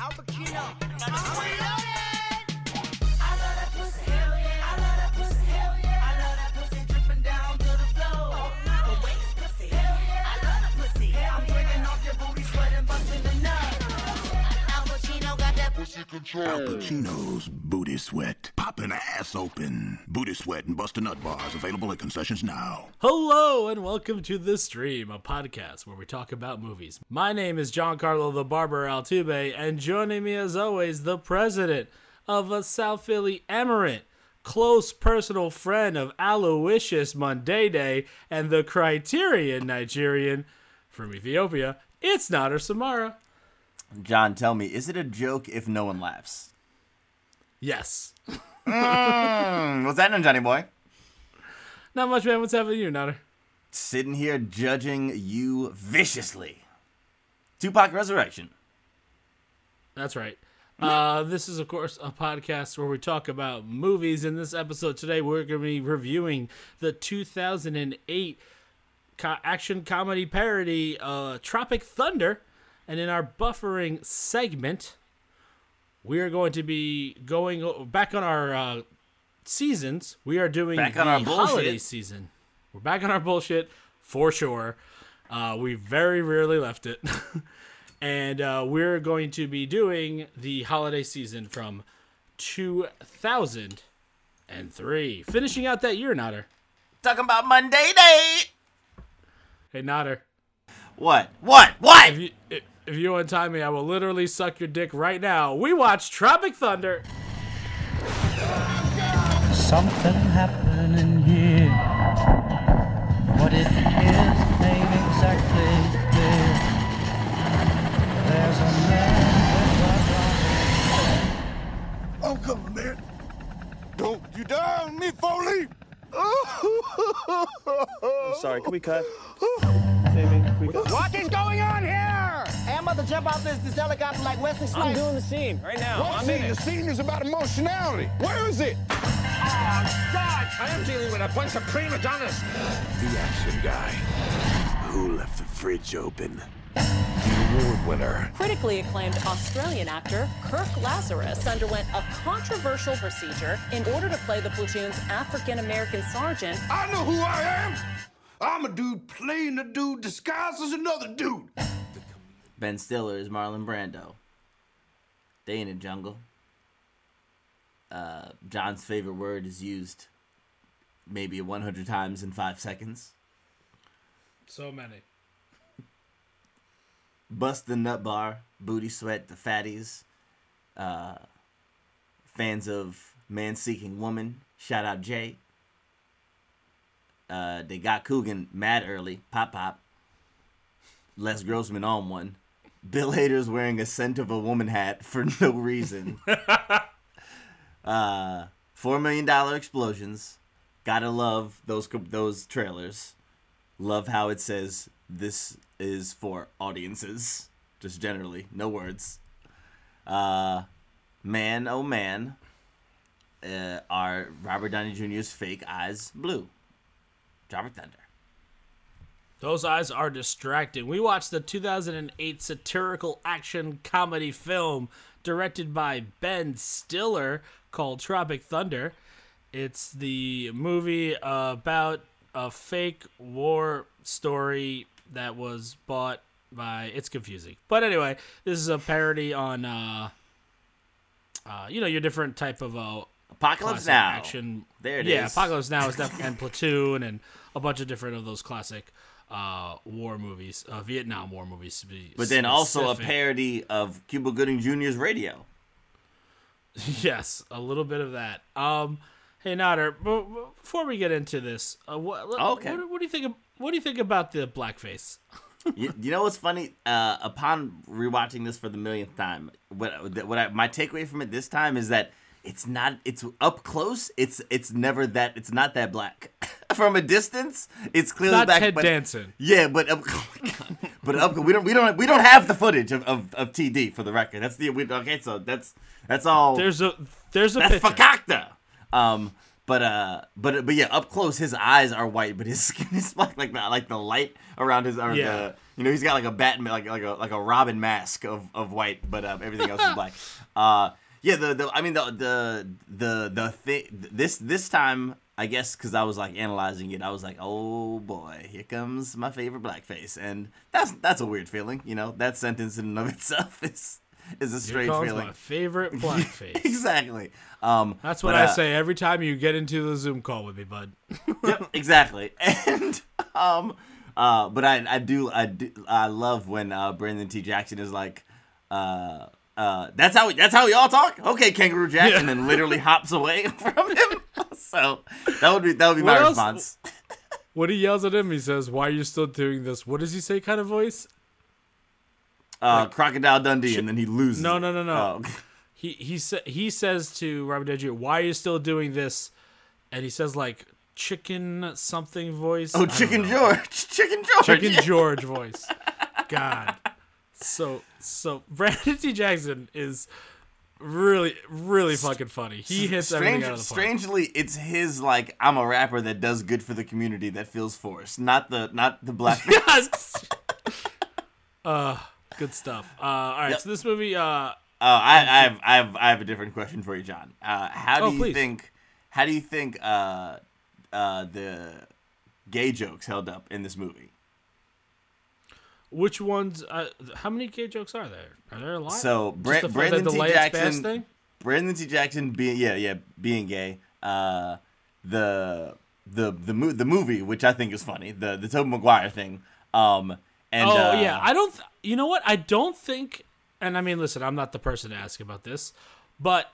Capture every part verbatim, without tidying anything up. Al Pacino. I love that pussy, hell yeah. I love that pussy, hell yeah. I love that pussy dripping down to the floor. The waist pussy, hell yeah. I love that pussy. I'm bringing off your booty sweat and busting the nut. Al Pacino got that pussy control. Al Pacino's Booty Sweat. Popping ass open. Booty Sweat and Bust the Nut Bar is available at concessions now. Hello and welcome to The Stream, a podcast where we talk about movies. My name is Giancarlo the Barber Altube, and joining me as always, the president of a South Philly emirate, close personal friend of Aloysius Mondede, and the Criterion Nigerian from Ethiopia, it's Nader Samara. John, tell me, is it a joke if no one laughs? Yes. mm, what's happening, Johnny boy? Not much, man. What's happening to you, Nader? Sitting here judging you viciously. Tupac Resurrection. That's right. Yeah. Uh, this is, of course, a podcast where we talk about movies. In this episode today, we're going to be reviewing the two thousand eight co- action comedy parody uh, Tropic Thunder. And in our buffering segment, we are going to be going back on our uh, seasons. We are doing back on the our holiday season. We're back on our bullshit, for sure. Uh, we very rarely left it. And uh, we're going to be doing the holiday season from two thousand three. Finishing out that year, Nader. Talking about Mondede. Hey, Nader. What? What? What? If you, if, If you untie me, I will literally suck your dick right now. We watch Tropic Thunder. Something happening here. What it is ain't exactly clear. There's a man. I'm coming, man. Don't you die on me, Foley. I'm sorry, can we cut? Baby, we cut. What is going on here? I'm about to jump off this, this helicopter like Wesley Snipes. I'm doing the scene right now. What I'm scene? In it. The scene is about emotionality. Where is it? Oh, God! I am dealing with a bunch of prima donnas. The action guy who left the fridge open. The award winner. Critically acclaimed Australian actor Kirk Lazarus underwent a controversial procedure in order to play the Platoon's African-American sergeant. I know who I am. I'm a dude playing a dude disguised as another dude. Ben Stiller is Marlon Brando. They in the jungle. Uh, John's favorite word is used maybe one hundred times in five seconds. So many. Bust the Nut Bar, Booty Sweat, the Fatties. Uh, fans of Man Seeking Woman, shout out Jay. Uh, they got Coogan mad early, pop pop. Les Grossman on one. Bill Hader's wearing a scent of a woman hat for no reason. uh, Four Million Dollar Explosions. Gotta love those those trailers. Love how it says this is for audiences. Just generally, no words. Uh, man, oh man, uh, are Robert Downey Junior's fake eyes blue? Tropic Thunder. Those eyes are distracting. We watched the two thousand eight satirical action comedy film directed by Ben Stiller called Tropic Thunder. It's the movie about a fake war story that was bought by... It's confusing. But anyway, this is a parody on, uh, uh, you know, your different type of... Uh, Apocalypse Now. Action. There it yeah, is. Yeah, Apocalypse Now is definitely... and Platoon and a bunch of different of those classic uh, war movies, uh, Vietnam War movies. To be but then specific. Also a parody of Cuba Gooding Junior's radio. Yes, a little bit of that. Um, hey, Nader, before we get into this, uh, what, okay. what, what do you think of, what do you think about the blackface? you, you know what's funny? Uh, upon rewatching this for the millionth time, what, what I, my takeaway from it this time is that It's not, it's up close, it's it's never that, it's not that black. From a distance, it's clearly it's not Ted Danson. Yeah, but up, but up, we don't, we don't, we don't have the footage of, of, of T D for the record. That's the, we, okay, so that's, that's all. There's a, there's a That's picture. Fakakta. Um, But uh, but but yeah, up close his eyes are white, but his skin is black. Like the like the light around his, or yeah. the, you know, he's got like a Batman, like like a like a Robin mask of, of white, but um, everything else is black. Uh, yeah, the, the I mean the the the the thing this this time I guess because I was like analyzing it, I was like, oh boy, here comes my favorite blackface, and that's that's a weird feeling, you know. That sentence in and of itself is. Is a strange Here comes feeling. My favorite blackface. Exactly. Um, That's what but, uh, I say every time you get into the Zoom call with me, bud. Yep, exactly. And um, uh, but I I do I do, I love when uh, Brandon T. Jackson is like, uh, uh, that's how we, that's how we all talk. Okay, Kangaroo Jack, yeah. And then literally hops away from him. So that would be that would be what my else? response. When he yells at him, he says, "Why are you still doing this? What does he say?" Kind of voice. Uh, like, Crocodile Dundee, sh- and then he loses. No, no, no, no. Oh. He he sa- he says to Robert Downey Junior, "Why are you still doing this?" And he says like chicken something voice. Oh, Chicken George, Chicken George, Chicken yeah. George voice. God, so so Brandon T. Jackson is really really fucking funny. He hits Strange, everything out of the park. Strangely, it's his like I'm a rapper that does good for the community that feels forced, not the not the black. Yes. uh. Good stuff. Uh, all right, yep. So this movie. Uh, uh, I, I have, I have, I have a different question for you, John. Uh, how do oh, you please. think? How do you think uh, uh, the gay jokes held up in this movie? Which ones? Uh, how many gay jokes are there? Are there a lot? So Bra- the Brandon T. Jackson. Brandon T. Jackson being yeah yeah being gay. Uh, the the the mo- the movie, which I think is funny, the the Tobey Maguire thing. Um, and oh uh, yeah, I don't. Th- You know what? I don't think, and I mean, listen, I'm not the person to ask about this, but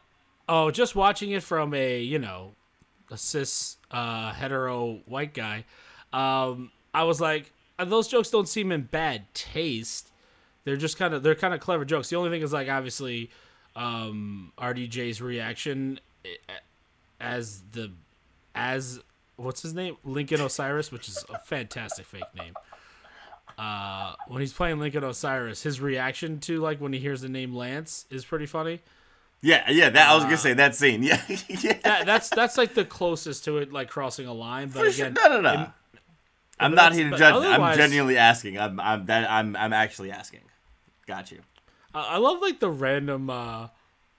oh, just watching it from a, you know, a cis uh, hetero white guy, um, I was like, those jokes don't seem in bad taste. They're just kind of, they're kind of clever jokes. The only thing is like, obviously, um, R D J's reaction as the, as, what's his name? Lincoln Osiris, which is a fantastic fake name. Uh, when he's playing Lincoln Osiris, his reaction to like when he hears the name Lance is pretty funny. Yeah, yeah, that I was uh, gonna say that scene. Yeah, yeah. That, that's that's like the closest to it, like crossing a line. But For again, sure. no, no, no. It, I'm not here to judge. I'm genuinely asking. I'm, I'm that. I'm, I'm actually asking. Got you. I, I love like the random uh,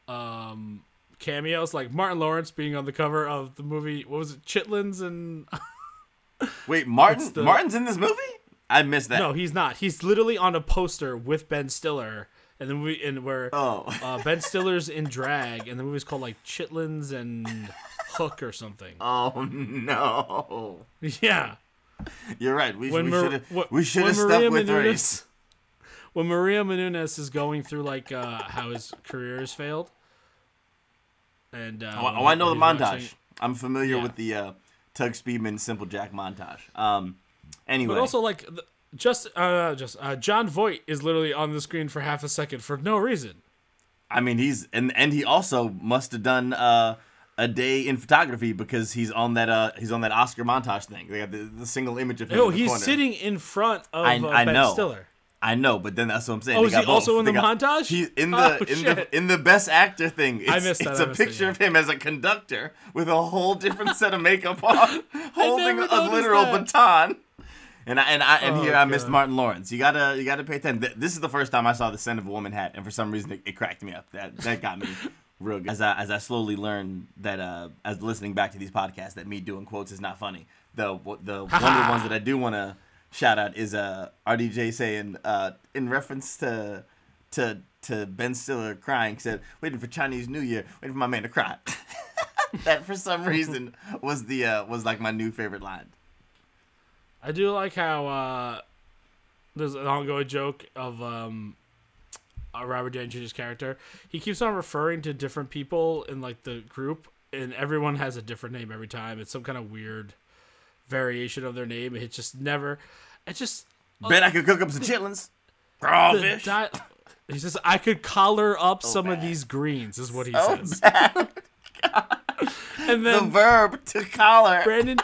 um, cameos, like Martin Lawrence being on the cover of the movie. What was it, Chitlins and? Wait, Martin. The... Martin's in this movie? I missed that. No, he's not. He's literally on a poster with Ben Stiller, and then we and we're oh. uh, Ben Stiller's in drag, and the movie's called like Chitlins and Hook or something. Oh no! Yeah, you're right. We should have we should have stuck with Menounos, race. When Maria Menounos is going through like uh, how his career has failed, and uh, oh, oh I know the montage. Watching, I'm familiar yeah. with the uh, Tug Speedman Simple Jack montage. Um. Anyway. But also, like, just uh, just uh, John Voight is literally on the screen for half a second for no reason. I mean, he's and and he also must have done uh, a day in photography because he's on that uh, he's on that Oscar montage thing. They got the, the single image of him. No, in the he's corner. sitting in front of I, uh, I Ben know. Stiller. I know, but then that's what I'm saying. Oh, they is got he both. also in they the got, montage? He's in the oh, in shit. the in the best actor thing. It's, I missed that. It's I missed a picture it, yeah. of him as a conductor with a whole different set of makeup on, holding a literal that. baton. And I and I and oh, here I missed God. Martin Lawrence. You gotta you gotta pay attention. This is the first time I saw The Scent of a Woman Hat, and for some reason it, it cracked me up. That that got me real good. As I as I slowly learned that uh, as listening back to these podcasts, that me doing quotes is not funny. The the one of the ones that I do want to shout out is uh, R D J saying uh, in reference to to to Ben Stiller crying, said waiting for Chinese New Year, waiting for my man to cry. That for some reason was the uh, was like my new favorite line. I do like how uh, there's an ongoing joke of um, Robert Downey Junior's character. He keeps on referring to different people in like the group, and everyone has a different name every time. It's some kind of weird variation of their name. It's just never. It's just. Bet uh, I could cook up some chitlins. Crawfish. Di- he says I could collar up so some bad. of these greens. Is what he so says. Bad. God. And then the verb to collar. Brandon.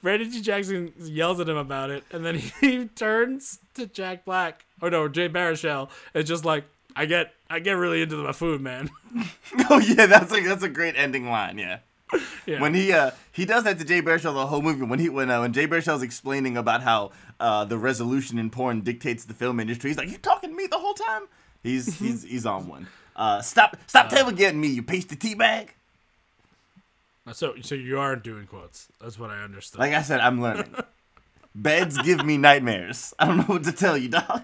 Brandon T. Jackson yells at him about it, and then he turns to Jack Black, or no, Jay Baruchel, and just like, I get I get really into my food, man. Oh, yeah, that's like that's a great ending line, yeah. Yeah. When he uh, he does that to Jay Baruchel the whole movie. When he when uh, when Jay Baruchel's explaining about how uh, the resolution in porn dictates the film industry, he's like, "You talking to me the whole time?" He's he's he's on one. Uh, stop stop uh, tailgating me, you pasty teabag. So so you are doing quotes. That's what I understood. Like I said, I'm learning. Beds give me nightmares. I don't know what to tell you, dog.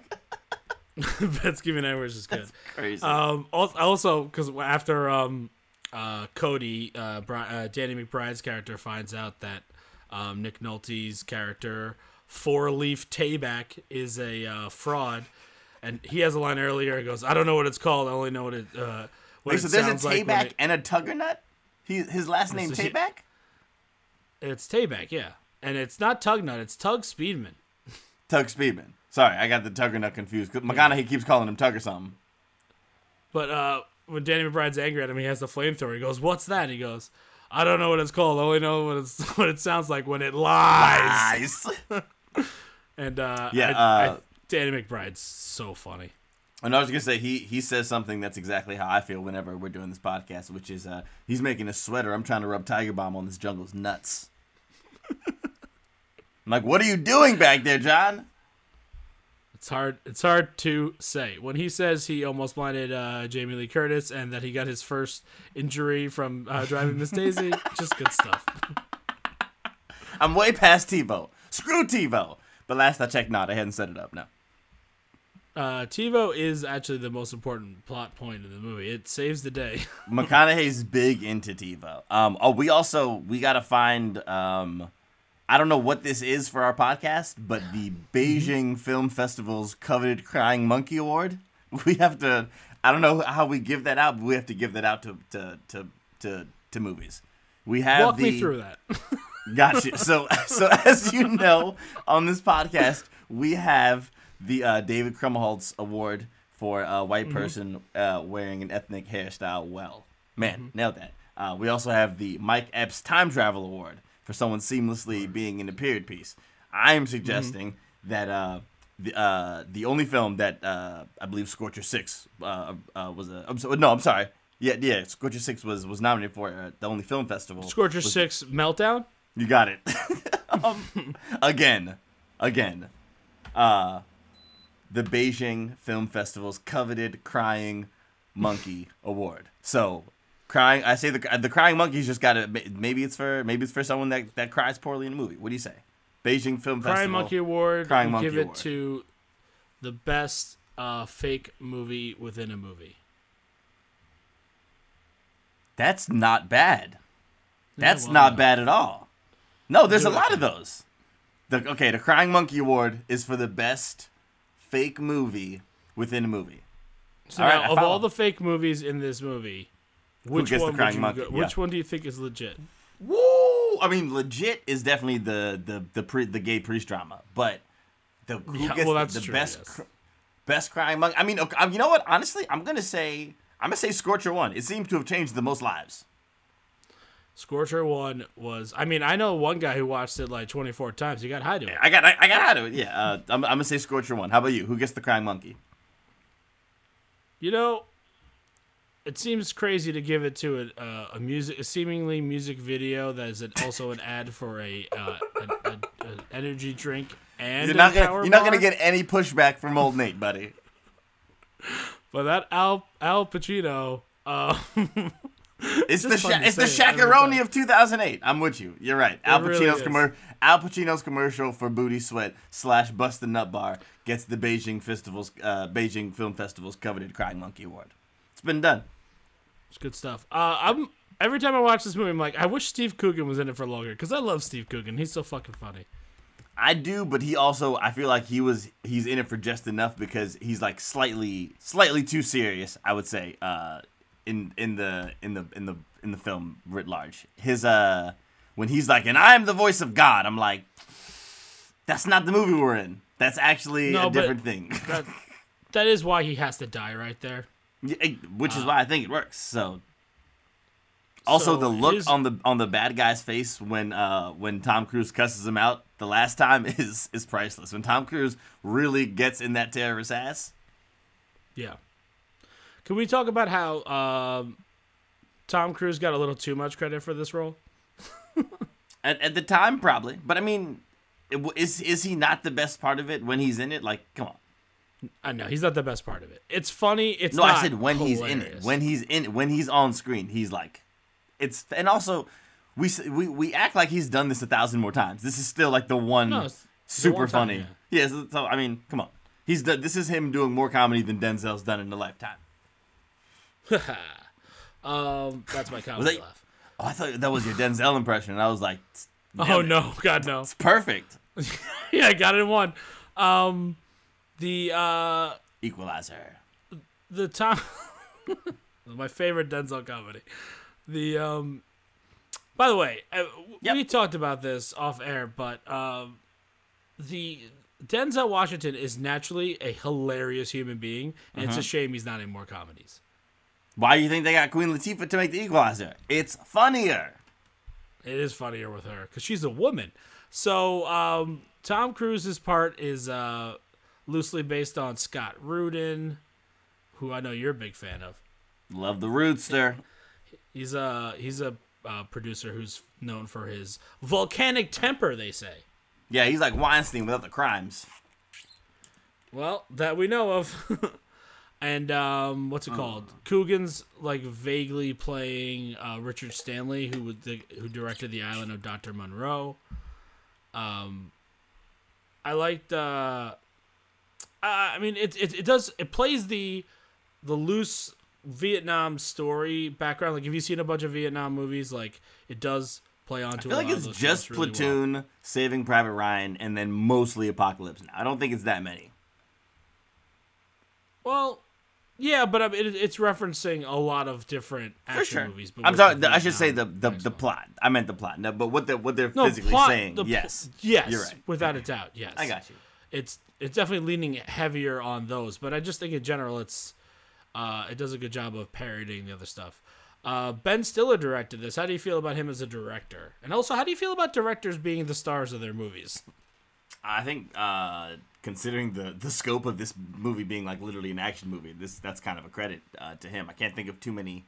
Beds give me nightmares is good. That's crazy. Um, also, because after um. Uh, Cody, uh, Bri- uh, Danny McBride's character finds out that um, Nick Nolte's character, Four Leaf Tayback, is a uh, fraud, and he has a line earlier. He goes, "I don't know what it's called. I only know what it." Uh, what Wait, it so there's a Tayback like it... and a Tugger Nut. He his last name so Tayback. He... It's Tayback, yeah, and it's not Tug Nut. It's Tug Speedman. Tug Speedman. Sorry, I got the Tugger Nut confused. Yeah. McConaughey keeps calling him Tug or something. But uh. When Danny McBride's angry at him, he has the flamethrower. He goes, "What's that?" He goes, "I don't know what it's called. I only know what it's what it sounds like when it lies." lies. and uh, yeah, I, uh, I, Danny McBride's so funny. And I was gonna say he he says something that's exactly how I feel whenever we're doing this podcast, which is uh, he's making a sweater. I'm trying to rub Tiger Bomb on this jungle's nuts. I'm like, "What are you doing back there, John?" It's hard. It's hard to say. When he says he almost blinded uh, Jamie Lee Curtis and that he got his first injury from uh, driving Miss Daisy, just good stuff. I'm way past TiVo. Screw TiVo. But last I checked, not. I hadn't set it up. No. Uh, TiVo is actually the most important plot point in the movie. It saves the day. McConaughey's big into TiVo. Um, oh, we also we gotta find. Um, I don't know what this is for our podcast, but the Beijing Film Festival's coveted Crying Monkey Award, we have to, I don't know how we give that out, but we have to give that out to to to, to, to movies. We have Walk the, me through that. Gotcha. So, so as you know, on this podcast, we have the uh, David Krumholtz Award for a white person mm-hmm. uh, wearing an ethnic hairstyle well. Man, mm-hmm. nailed that. Uh, we also have the Mike Epps Time Travel Award for someone seamlessly being in a period piece. I'm suggesting mm-hmm. that uh, the uh, the only film that uh, I believe Scorcher six uh, uh, was a I'm so, no I'm sorry yeah yeah Scorcher six was was nominated for uh, the only film festival. Scorcher was, six Meltdown. You got it. um, again, again, uh, the Beijing Film Festival's coveted Crying Monkey Award. So. Crying, I say the the crying monkey's just got to. Maybe it's for maybe it's for someone that, that cries poorly in a movie. What do you say? Beijing Film Festival. Crying Monkey Award. Crying Monkey Give Award. It to the best uh, fake movie within a movie. That's not bad. That's yeah, well, not no. bad at all. No, there's a lot of those. The, okay, the Crying Monkey Award is for the best fake movie within a movie. So all now, right, of all the fake movies in this movie. Which one, go, yeah. which one do you think is legit? Woo! I mean, legit is definitely the the the, pre, the gay priest drama, but the who yeah, gets well, that's the true, best yes. cr- best crying monkey. I mean, okay, you know what? Honestly, I'm gonna say I'm gonna say Scorcher one. It seems to have changed the most lives. Scorcher one was. I mean, I know one guy who watched it like twenty-four times. He got high to it. I got I, I got high to it. Yeah, uh, I'm, I'm gonna say Scorcher one. How about you? Who gets the crying monkey? You know. It seems crazy to give it to a, uh, a music, a seemingly music video that is an, also an ad for a, uh, an, a an energy drink and you're not a gonna, power You're bar. Not going to get any pushback from old Nate, buddy. But that Al Al Pacino, uh, it's, the sha- it's the it's the Shaqaroni of two thousand eight. I'm with you. You're right. It Al Pacino's really commercial, Al Pacino's commercial for Booty Sweat slash Bust the Nut Bar gets the Beijing Festival's uh, Beijing Film Festival's coveted Crying Monkey Award. It's been done. It's good stuff. Uh, I'm every time I watch this movie, I'm like, I wish Steve Coogan was in it for longer because I love Steve Coogan. He's so fucking funny. I do, but he also I feel like he was he's in it for just enough because he's like slightly slightly too serious, I would say, uh, in in the in the in the in the film writ large. His uh, when he's like, and I am the voice of God. I'm like, that's not the movie we're in. That's actually no, a different thing. that, that is why he has to die right there. Yeah, which is uh, why I think it works. So, also so the look his... on the on the bad guy's face when uh, when Tom Cruise cusses him out the last time is is priceless. When Tom Cruise really gets in that terrorist's ass. Yeah. Can we talk about how um, Tom Cruise got a little too much credit for this role. at, at the time, probably. But, I mean, it, is is he not the best part of it when he's in it? Like, come on. I know he's not the best part of it. It's funny. It's no. Not I said when hilarious. He's in it. When he's in it. When he's on screen, he's like, it's. And also, we we we act like he's done this a thousand more times. This is still like the one no, super the one funny. Time, yeah. yeah so, so I mean, come on. He's done, this is him doing more comedy than Denzel's done in a lifetime. um, that's my comedy that, laugh. Oh, I thought that was your Denzel impression, and I was like, oh it. no, God no, it's perfect. Yeah, I got it in one. Um. The uh, Equalizer. The Tom, my favorite Denzel comedy. The um, by the way, yep. we talked about this off air, but um, the Denzel Washington is naturally a hilarious human being, and mm-hmm. it's a shame he's not in more comedies. Why do you think they got Queen Latifah to make the Equalizer? It's funnier. It is funnier with her because she's a woman. So um, Tom Cruise's part is uh. loosely based on Scott Rudin, who I know you're a big fan of. Love the Rudster. He's a he's a uh, producer who's known for his volcanic temper, they say. Yeah, he's like Weinstein without the crimes. Well, that we know of. And um, what's it called? Oh. Coogan's like vaguely playing uh, Richard Stanley, who would the, who directed The Island of Doctor Monroe. Um, I liked. Uh, Uh, I mean, it, it it does it plays the the loose Vietnam story background. Like, if you've seen a bunch of Vietnam movies, like it does play onto. I feel a like it's just Platoon, really well. Saving Private Ryan, and then mostly Apocalypse Now. I don't think it's that many. Well, yeah, but I mean, it, it's referencing a lot of different action sure. movies. But I'm sorry, the, I should say the the, the plot. I meant the plot. No, but what the what they're no, physically plot, saying. The, yes, yes, you're right. Without okay. a doubt. Yes, I got you. It's. It's definitely leaning heavier on those, but I just think in general it's uh, it does a good job of parodying the other stuff. Uh, Ben Stiller directed this. How do you feel about him as a director? And also, how do you feel about directors being the stars of their movies? I think uh, considering the, the scope of this movie being like literally an action movie, this that's kind of a credit uh, to him. I can't think of too many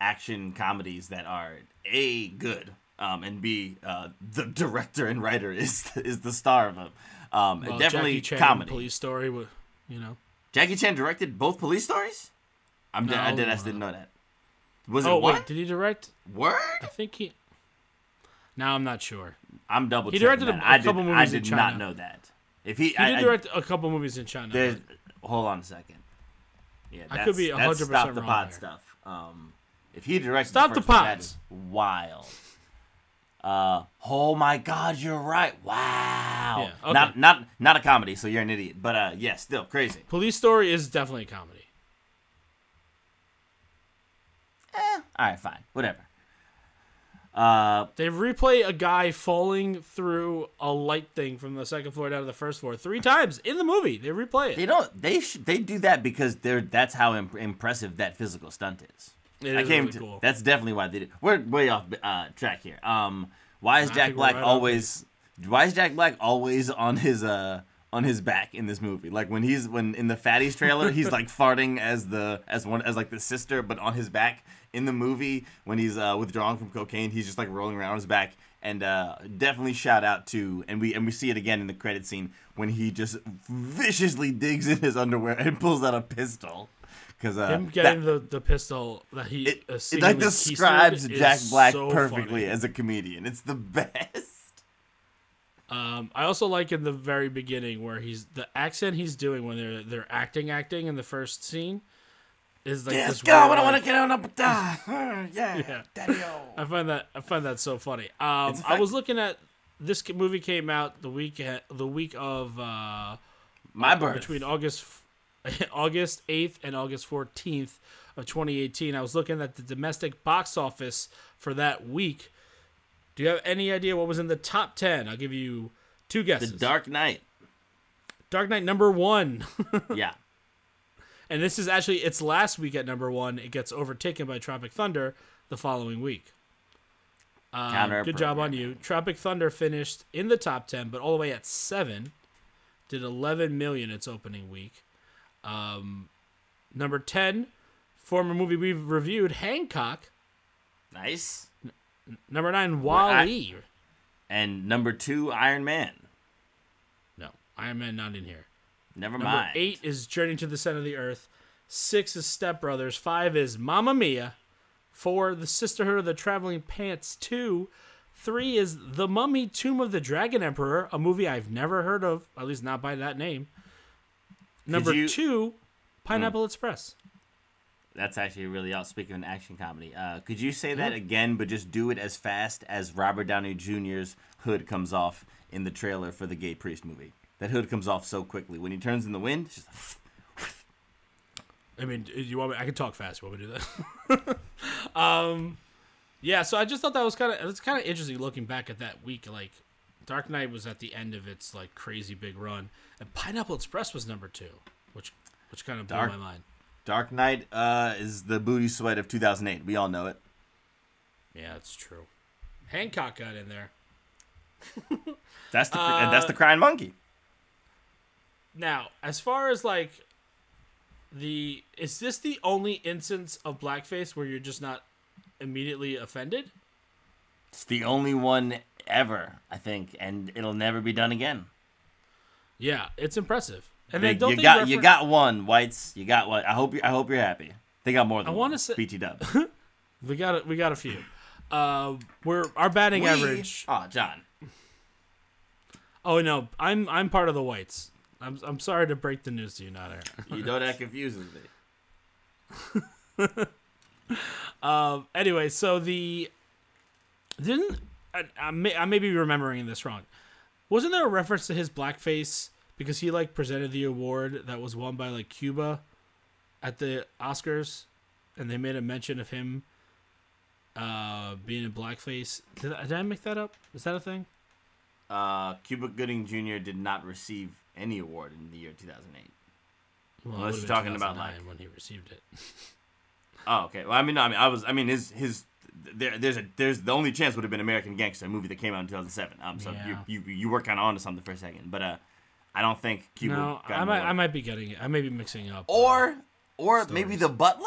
action comedies that are A, good, um, and B, uh, the director and writer is is the star of them. Um, well, definitely Jackie Chan, comedy. Police Story, with, you know. Jackie Chan directed both Police Stories? I'm no, de- I did, I uh, didn't know that. Was oh, it what? Wait, did he direct? Word? I think he... Now I'm not sure. I'm double checking. He directed a, a couple did, movies in China. I did not know that. If he, he I, did direct I, a couple movies in China. Right? Hold on a second. Yeah, that's, I could be one hundred percent that's Stop the wrong Pod there. Stuff. Um, if he directed Stop the, the Pod, that is wild. Uh, oh my God, you're right. Wow. Yeah, okay. Not not not a comedy, so you're an idiot. But uh, yeah, still crazy. Police Story is definitely a comedy. Eh, all right, fine. Whatever. Uh, they replay a guy falling through a light thing from the second floor down to the first floor three times in the movie. They replay it. They don't. They sh- they do that because they're that's how imp- impressive that physical stunt is. It I came really to, cool. That's definitely why they did. We're way off uh, track here. Um, why is I Jack Black right always? Why is Jack Black always on his uh on his back in this movie? Like when he's when in the Fatties trailer, he's like farting as the as one as like the sister, but on his back. In the movie, when he's uh, withdrawing from cocaine, he's just like rolling around on his back. And uh, definitely shout out to and we and we see it again in the credit scene when he just viciously digs in his underwear and pulls out a pistol. Uh, Him getting that, the, the pistol that he it, uh, it like describes Jack Black so perfectly funny. As a comedian. It's the best. Um, I also like in the very beginning where he's the accent he's doing when they're they're acting acting in the first scene is like yes, this. Go! I don't want to get on up with that. Yeah, yeah. I find that I find that so funny. Um, I was looking at this movie came out the week the week of uh, my birth between August. August eighth and August fourteenth of twenty eighteen. I was looking at the domestic box office for that week. Do you have any idea what was in the top ten? I'll give you two guesses. The Dark Knight. Dark Knight number one. Yeah. And this is actually, it's last week at number one. It gets overtaken by Tropic Thunder the following week. Um, good job on you. Tropic Thunder finished in the top ten, but all the way at seven. Did eleven million its opening week. Um, number ten, former movie we've reviewed, Hancock, Nice. N- number nine, WALL-E. And number two, Iron Man. No, Iron Man not in here. Never number mind. Number eight is Journey to the Center of the Earth. Six is Step Brothers. Five is Mamma Mia. Four, The Sisterhood of the Traveling Pants two. Three is The Mummy, Tomb of the Dragon Emperor, a movie I've never heard of, at least not by that name. Number you... two, Pineapple mm. Express. That's actually really out. Speaking of an action comedy, uh, could you say that again, but just do it as fast as Robert Downey Junior's hood comes off in the trailer for the Gay Priest movie? That hood comes off so quickly. When he turns in the wind, it's just... I mean, you want me, I can talk fast. You want me to do that? um, yeah, so I just thought that was kind of it's kind of interesting looking back at that week. Like, Dark Knight was at the end of its like crazy big run, and Pineapple Express was number two, which which kind of blew Dark, my mind. Dark Knight uh, is the booty sweat of two thousand eight. We all know it. Yeah, that's true. Hancock got in there. that's the uh, that's the Crying Monkey. Now, as far as like. The is this the only instance of blackface where you're just not immediately offended? It's the only one ever, I think, and it'll never be done again. Yeah, it's impressive. And they, don't you got reference- you got one whites. You got one. I hope you, I hope you're happy. They got more than I want to say. B T Dub. we got a, we got a few. Uh, we're our batting we, average. Oh, John. Oh no, I'm I'm part of the whites. I'm I'm sorry to break the news to you, Nader. You know that confuses me. um. Anyway, so the didn't I, I may I may be remembering this wrong. Wasn't there a reference to his blackface because he like presented the award that was won by like Cuba at the Oscars, and they made a mention of him uh, being in blackface. Did I, did I make that up? Is that a thing? Uh, Cuba Gooding Junior did not receive any award in the year two thousand eight. Well, unless you're talking about like when he received it. Oh, okay. Well, I mean, no, I mean, I was, I mean, his, his, there, there's a, there's the only chance would have been American Gangster, a movie that came out in two thousand seven. Um, so yeah. you, you, you were kind of onto something for a second, but uh, I don't think Cuba. No, got I might, I might be getting it. I may be mixing up. Or, uh, or stories. Maybe The Butler.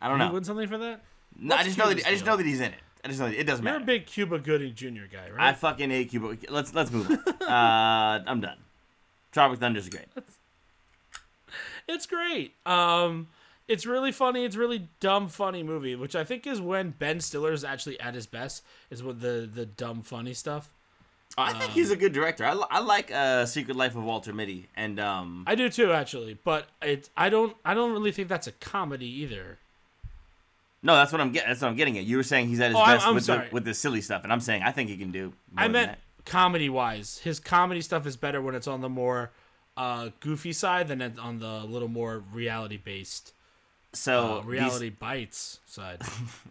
I don't Did know. He win something for that? No, What's I just Cuba's know that. I just know that he's in it. I just know it doesn't You're matter. You're a big Cuba Gooding Junior guy, right? I fucking hate Cuba. Let's let's move on. uh, I'm done. Tropic Thunder's great. That's, it's great. Um, it's really funny. It's really dumb, funny movie, which I think is when Ben Stiller is actually at his best. Is with the the dumb, funny stuff. Oh, I think um, he's a good director. I, I like uh, Secret Life of Walter Mitty, and um, I do too, actually. But it I don't I don't really think that's a comedy either. No, that's what I'm getting. That's what I'm getting at. You were saying he's at his oh, best I'm, I'm with, the, with the silly stuff, and I'm saying I think he can do. I meant comedy-wise, his comedy stuff is better when it's on the more uh, goofy side than on the little more reality-based, so uh, reality these... bites side.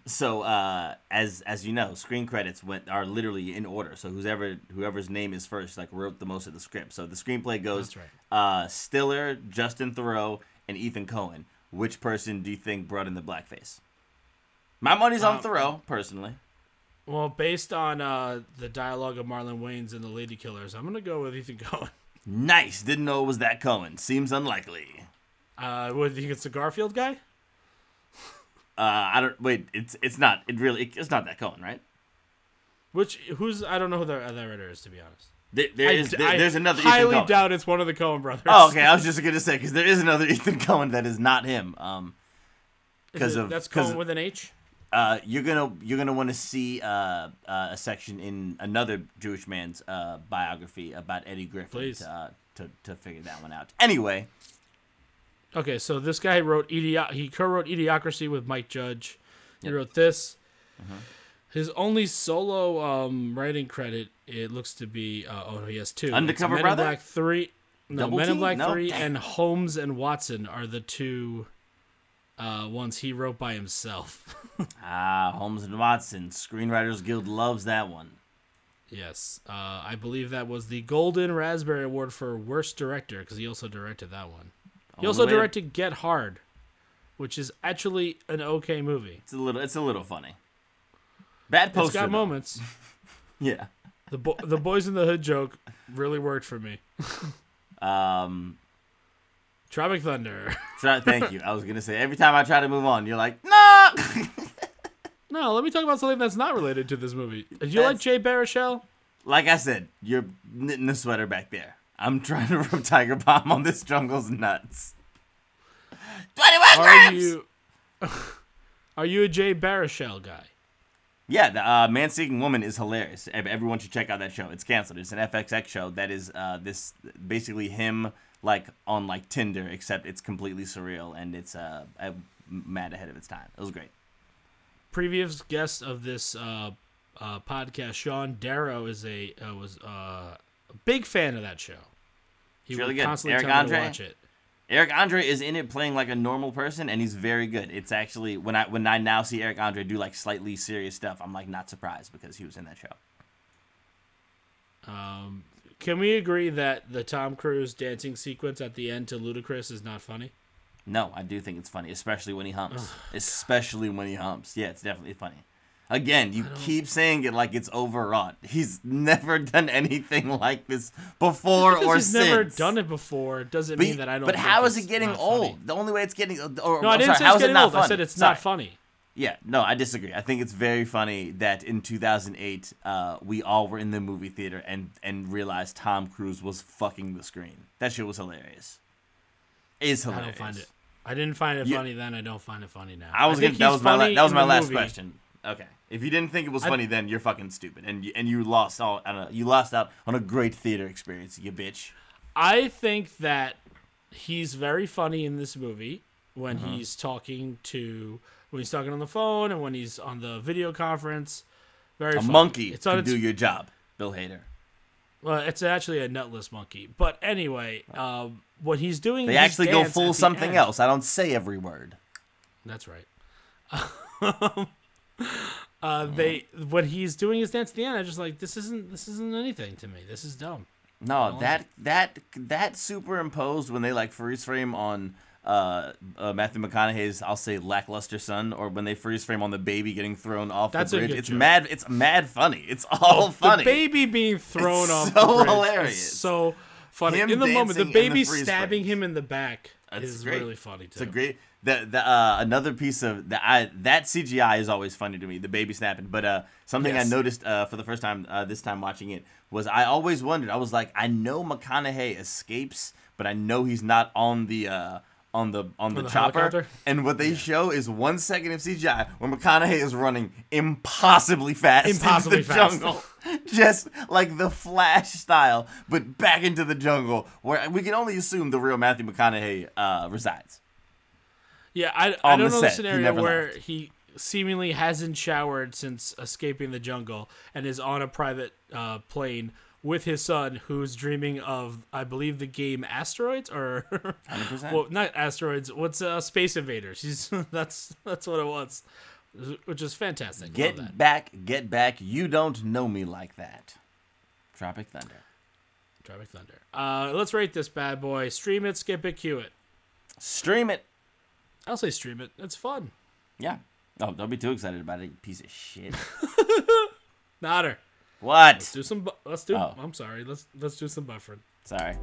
so uh, as as you know, screen credits went are literally in order. So whoever whoever's name is first, like wrote the most of the script. So the screenplay goes right. uh, Stiller, Justin Theroux, and Ethan Coen. Which person do you think brought in the blackface? My money's on um, Thoreau, personally. Well, based on uh, the dialogue of Marlon Wayans and the Lady Killers, I'm going to go with Ethan Coen. Nice. Didn't know it was that Coen. Seems unlikely. Uh, what, do you think it's the Garfield guy? Uh, I don't. Wait, it's it's not. It really. It, it's not that Coen, right? Which who's? I don't know who the other writer is, to be honest. There, there I, is. There, there's another. Ethan Coen. I highly doubt it's one of the Coen brothers. Oh, okay. I was just going to say because there is another Ethan Coen that is not him. Um, because of that's Coen with an H. Uh, you're gonna you're gonna want to see uh, uh, a section in another Jewish man's uh, biography about Eddie Griffin to, uh, to to figure that one out. Anyway, okay, so this guy wrote Idio- he co-wrote Idiocracy with Mike Judge. He yep. wrote this. Uh-huh. His only solo um, writing credit it looks to be uh, oh no he has two Undercover Men Brother in Black three no Double Men T? in Black no. three Dang. And Holmes and Watson are the two. Uh, ones he wrote by himself. ah, Holmes and Watson. Screenwriters Guild loves that one. Yes. Uh, I believe that was the Golden Raspberry Award for Worst Director, because he also directed that one. He All also directed up. Get Hard, which is actually an okay movie. It's a little It's a little funny. Bad poster. It's got though. moments. yeah. The, bo- the Boys in the Hood joke really worked for me. um... Tropic Thunder. Thank you. I was going to say, every time I try to move on, you're like, no! No, let me talk about something that's not related to this movie. Did you that's, like Jay Baruchel? Like I said, you're knitting a sweater back there. I'm trying to rub Tiger Bomb on this jungle's nuts. twenty-one are you, are you a Jay Baruchel guy? Yeah, the, uh, Man Seeking Woman is hilarious. Everyone should check out that show. It's canceled. It's an F X X show that is uh, this basically him like on like Tinder, except it's completely surreal and it's uh, mad ahead of its time. It was great. Previous guest of this uh, uh, podcast, Sean Darrow, is a uh, was uh, a big fan of that show. He really would constantly Eric tell Andre? me to watch it. Eric Andre is in it playing like a normal person, and he's very good. It's actually, when I when I now see Eric Andre do like slightly serious stuff, I'm like not surprised because he was in that show. Um, can we agree that the Tom Cruise dancing sequence at the end to Ludacris is not funny? No, I do think it's funny, especially when he humps. Oh, especially God. when he humps. Yeah, it's definitely funny. Again, you keep saying it like it's overwrought. He's never done anything like this before or he's since. He's never done it before. Doesn't but mean that I don't. But think how is it getting old? Funny. The only way it's getting. Or, no, I didn't sorry, say it's getting it old. Funny? I said it's sorry. not funny. Yeah, no, I disagree. I think it's very funny that in two thousand eight, uh, we all were in the movie theater and and realized Tom Cruise was fucking the screen. That shit was hilarious. Is hilarious. I don't find it. I didn't find it you, funny then. I don't find it funny now. I was I gonna, that was my la- that was my last movie. question. Okay, if you didn't think it was funny, I, then you're fucking stupid, and you, and you lost all. I don't know. You lost out on a great theater experience, you bitch. I think that he's very funny in this movie when uh-huh. he's talking to when he's talking on the phone and when he's on the video conference. Very a funny. monkey it's on can its, do your job, Bill Hader. Well, it's actually a nutless monkey, but anyway, um, what he's doing. They actually go full something end. else. I don't say every word. That's right. Uh, they when he's doing his dance at the end, I just like this isn't this isn't anything to me. This is dumb. No, that that that superimposed when they like freeze frame on uh, uh, Matthew McConaughey's I'll say lackluster son, or when they freeze frame on the baby getting thrown off That's the bridge. It's joke. mad. It's mad funny. It's all oh, funny. The baby being thrown it's off so the bridge. So hilarious. Is so funny him in the moment. The baby the stabbing frame. him in the back That's is great. really funny too. It's a great. The the uh, another piece of the I, that C G I is always funny to me, the baby snapping. But uh, something yes. I noticed uh, for the first time uh, this time watching it was I always wondered. I was like, I know McConaughey escapes, but I know he's not on the uh, on the on the, the chopper. Helicopter? And what they yeah. show is one second of C G I where McConaughey is running impossibly fast, impossibly into the fast. jungle, just like the Flash style, but back into the jungle where we can only assume the real Matthew McConaughey uh, resides. Yeah, I, I don't the know set. the scenario he where left. he seemingly hasn't showered since escaping the jungle and is on a private uh, plane with his son, who's dreaming of, I believe, the game Asteroids or one hundred percent Well, not Asteroids. What's uh, Space Invaders? He's that's that's what it was, which is fantastic. Get Love that. back, get back! You don't know me like that. Tropic Thunder. Tropic Thunder. Uh, let's rate this bad boy. Stream it, skip it, cue it. Stream it. I'll say stream it. It's fun. Yeah. Oh, don't be too excited about it, you piece of shit. Nader. What? Let's do some. Bu- let's do. Oh. I'm sorry. Let's let's do some buffering. Sorry.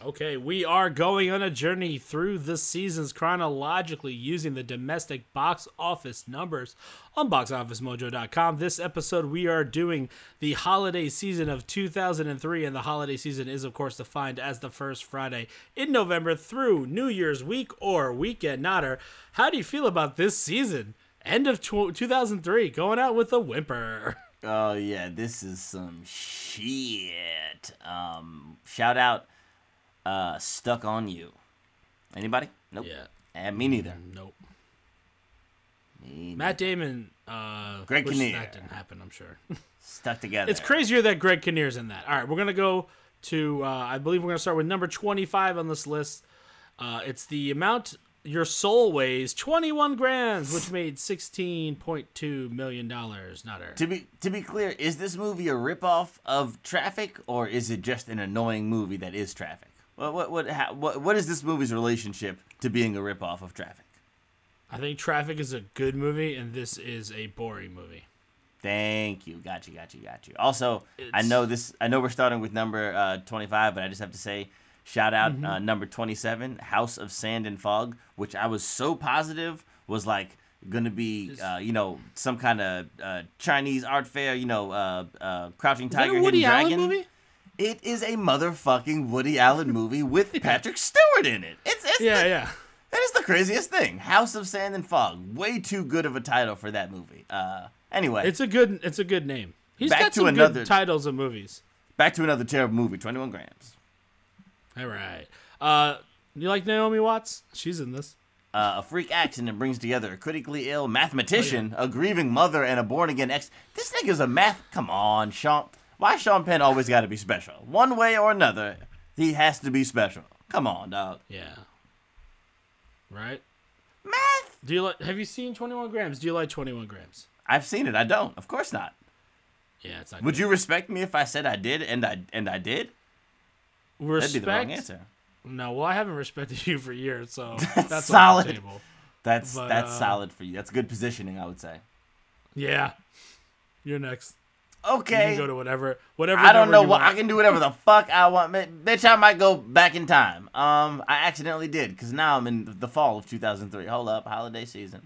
Okay, we are going on a journey through the seasons chronologically using the domestic box office numbers on box office mojo dot com. This episode, we are doing the holiday season of two thousand three, and the holiday season is, of course, defined as the first Friday in November through New Year's week or weekend. Nader, how do you feel about this season? End of two thousand three, going out with a whimper. Oh, yeah, this is some shit. Um, shout out. Uh, stuck on You. Anybody? Nope. Yeah. And me neither. Nope. Me Matt Damon. Uh, Greg Kinnear. That didn't happen, I'm sure. Stuck Together. It's crazier that Greg Kinnear's in that. All right, we're going to go to, uh, I believe we're going to start with number twenty-five on this list. Uh, it's the amount your soul weighs, twenty-one grams, which made sixteen point two million dollars. Nader. To be to be clear, is this movie a ripoff of Traffic, or is it just an annoying movie that is Traffic? What what what, how, what what is this movie's relationship to being a ripoff of Traffic? I think Traffic is a good movie, and this is a boring movie. Thank you. Got you, got you, got you. Also, it's... I know this. I know we're starting with number uh, twenty-five, but I just have to say, shout out mm-hmm. uh, number twenty-seven, House of Sand and Fog, which I was so positive was like going to be, uh, you know, some kind of uh, Chinese art fair, you know, uh, uh, Crouching Tiger, Hidden Dragon. Is that a Woody Allen movie? It is a motherfucking Woody Allen movie with Patrick Stewart in it. It's, it's yeah, the, yeah. That is the craziest thing. House of Sand and Fog. Way too good of a title for that movie. Uh, Anyway, it's a good it's a good name. He's got some another, good titles of movies. Back to another terrible movie, twenty-one grams. All right. Uh, you like Naomi Watts? She's in this. Uh, a freak accident brings together a critically ill mathematician, oh, yeah. a grieving mother, and a born-again ex. This nigga's a math. Come on, Sean. Why Sean Penn always got to be special? One way or another, he has to be special. Come on, dog. Yeah. Right? Math. Do you like? Have you seen twenty-one grams? Do you like twenty-one grams? I've seen it. I don't. Of course not. Yeah, it's not. Would good. you respect me if I said I did and I and I did? Respect? That'd be the wrong answer. No, well, I haven't respected you for years, so that's, that's solid. The table. That's but, that's uh, solid for you. That's good positioning, I would say. Yeah, you're next. Okay. You can go to whatever, whatever. I don't know what want. I can do. Whatever the fuck I want, bitch. I might go back in time. Um, I accidentally did because now I'm in the fall of two thousand three. Hold up, holiday season.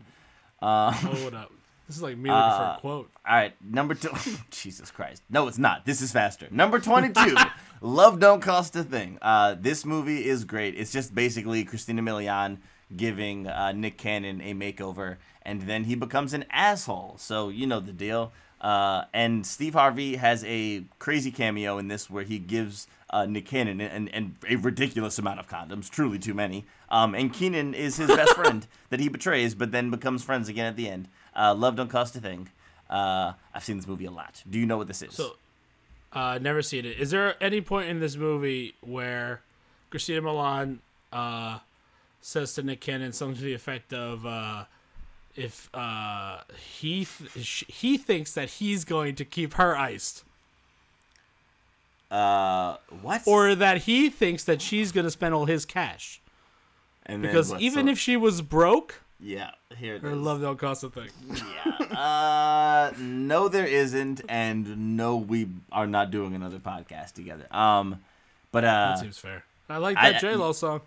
Um, Hold up. This is like me looking uh, for a quote. All right, number two. Jesus Christ. No, it's not. This is faster. Number twenty-two, Love Don't Cost a Thing. Uh, this movie is great. It's just basically Christina Milian giving uh, Nick Cannon a makeover, and then he becomes an asshole. So you know the deal. Uh, and Steve Harvey has a crazy cameo in this where he gives uh, Nick Cannon and, and a ridiculous amount of condoms, truly too many. Um, and Keenan is his best friend that he betrays, but then becomes friends again at the end. Uh, Love Don't Cost a Thing. Uh, I've seen this movie a lot. Do you know what this is? So, uh, never seen it. Is there any point in this movie where Christina Milian uh, says to Nick Cannon something to the effect of, uh, if uh, he th- he thinks that he's going to keep her iced? Uh, what? Or that he thinks that she's going to spend all his cash. And because then even so- if she was broke... Yeah, here it or is. Or Love Don't Cost a Thing. Yeah. Uh, no, there isn't, and no, we are not doing another podcast together. Um, but uh, that seems fair. I like that I, J-Lo I, song.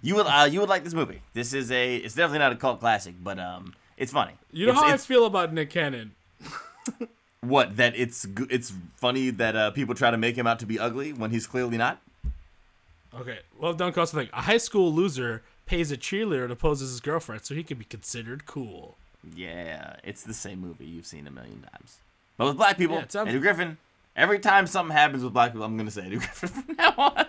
you would, uh, you would like this movie. This is a, it's definitely not a cult classic, but um, it's funny. You know it's, how it's, I feel about Nick Cannon. What? That it's it's funny that uh, people try to make him out to be ugly when he's clearly not. Okay, Love Don't Cost a Thing. A high school loser pays a cheerleader to pose as his girlfriend so he can be considered cool. Yeah, it's the same movie you've seen a million times. But with black people, yeah, sounds- Eddie Griffin. Every time something happens with black people, I'm going to say Eddie Griffin from now on.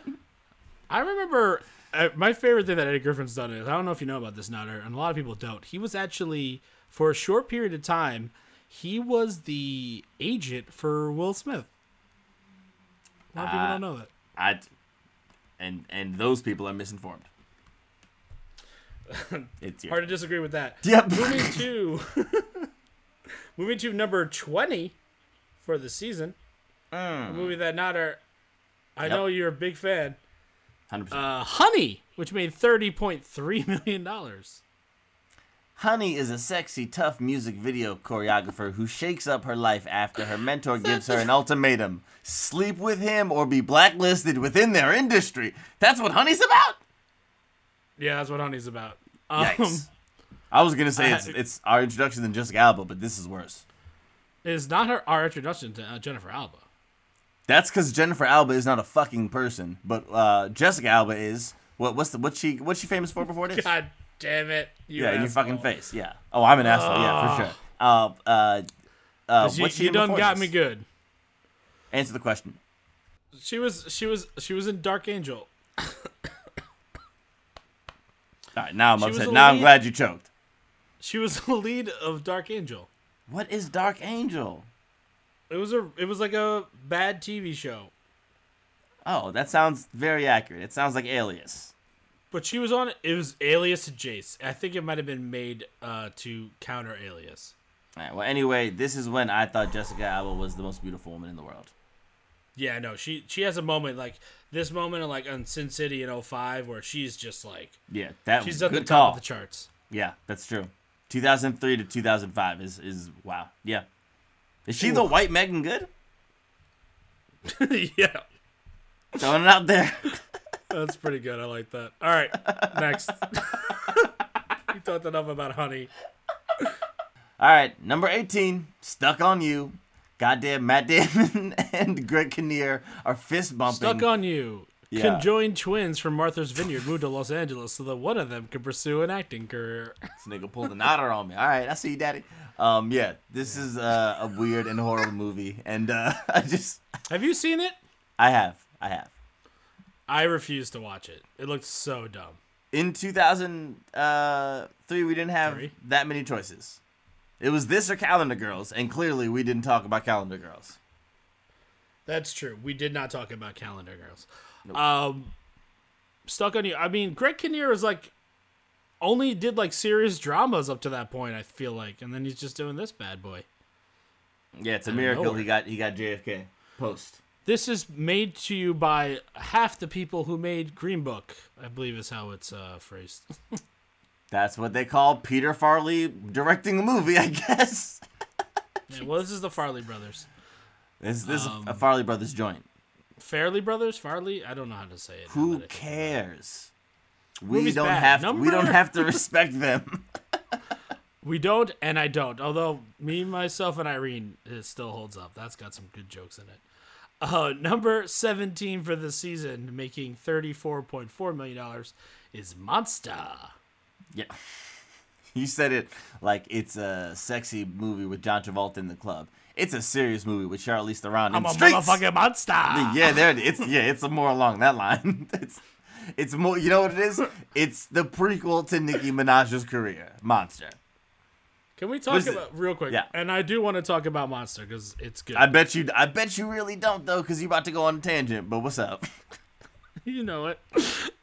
I remember uh, my favorite thing that Eddie Griffin's done is, I don't know if you know about this, Nader, and a lot of people don't. He was actually, for a short period of time, he was the agent for Will Smith. A lot of people uh, don't know that. I, and and those people are misinformed. It's hard to disagree with that. Yep. Moving to moving to number twenty for the season. Mm. A movie that Nader, I yep. know you're a big fan. one hundred percent. Uh, Honey, which made thirty point three million dollars. Honey is a sexy, tough music video choreographer who shakes up her life after her mentor gives her an ultimatum. Sleep with him or be blacklisted within their industry. That's what Honey's about. Yeah, that's what Honey's about. Um, Yikes. I was going to say it's uh, it's our introduction to Jessica Alba, but this is worse. It is not her our introduction to uh, Jennifer Alba. That's because Jennifer Alba is not a fucking person, but uh, Jessica Alba is. What what's the what's she what's she famous for before this? God damn it! You yeah, in your fucking face. Yeah. Oh, I'm an uh, asshole. Yeah, for sure. Uh, uh, uh you, what's she you done got this? Me good. Answer the question. She was she was she was in Dark Angel. All right, now I'm upset. Now lead. I'm glad you choked. She was the lead of Dark Angel. What is Dark Angel? It was a. It was like a bad T V show. Oh, that sounds very accurate. It sounds like Alias. But she was on. It was Alias to Jace. I think it might have been made uh, to counter Alias. All right. Well, anyway, this is when I thought Jessica Alba was the most beautiful woman in the world. Yeah, no, she she has a moment like this moment of like on Sin City in oh five where she's just like yeah, that she's at the top of the charts. Yeah, that's true. two thousand three to two thousand five is, is wow. Yeah. Is she Ooh. the white Megan Good? Yeah. Throwing it out there. That's pretty good. I like that. All right. Next. You talked enough about honey. All right. Number eighteen, Stuck on You. Goddamn, Matt Damon and Greg Kinnear are fist bumping. Stuck on You. Yeah. Conjoined twins from Martha's Vineyard moved to Los Angeles so that one of them could pursue an acting career. This nigga pulled a Nader on me. All right, I see you, daddy. Um, yeah, this yeah. is uh, a weird and horrible movie, and uh, I just. Have you seen it? I have. I have. I refuse to watch it. It looked so dumb. In two thousand three, we didn't have Three? that many choices. It was this or Calendar Girls, and clearly we didn't talk about Calendar Girls. That's true. We did not talk about Calendar Girls. Nope. Um, Stuck on You. I mean, Greg Kinnear was like, only did like serious dramas up to that point, I feel like, and then he's just doing this bad boy. Yeah, it's a miracle he got he got J F K post. This is made to you by half the people who made Green Book, I believe is how it's uh, phrased. That's what they call Peter Farley directing a movie, I guess. Yeah, well, this is the Farley brothers. This, this um, is a Farley brothers joint. Farley brothers, Farley. I don't know how to say it. Who cares? We Movie's don't bad. have. Number... We don't have to respect them. We don't, and I don't. Although Me, Myself, and Irene, it still holds up. That's got some good jokes in it. Uh, number seventeen for the season, making thirty-four point four million dollars, is Monster. Yeah, you said it like it's a sexy movie with John Travolta in the club. It's a serious movie with Charlize Theron. I'm a streets. motherfucking monster. Yeah, there it is. It's, yeah, it's more along that line. It's, it's more. You know what it is? It's the prequel to Nicki Minaj's career, Monster. Can we talk Listen, about real quick? Yeah. And I do want to talk about Monster because it's good. I bet you. I bet you really don't though, because you're about to go on a tangent. But what's up? You know it.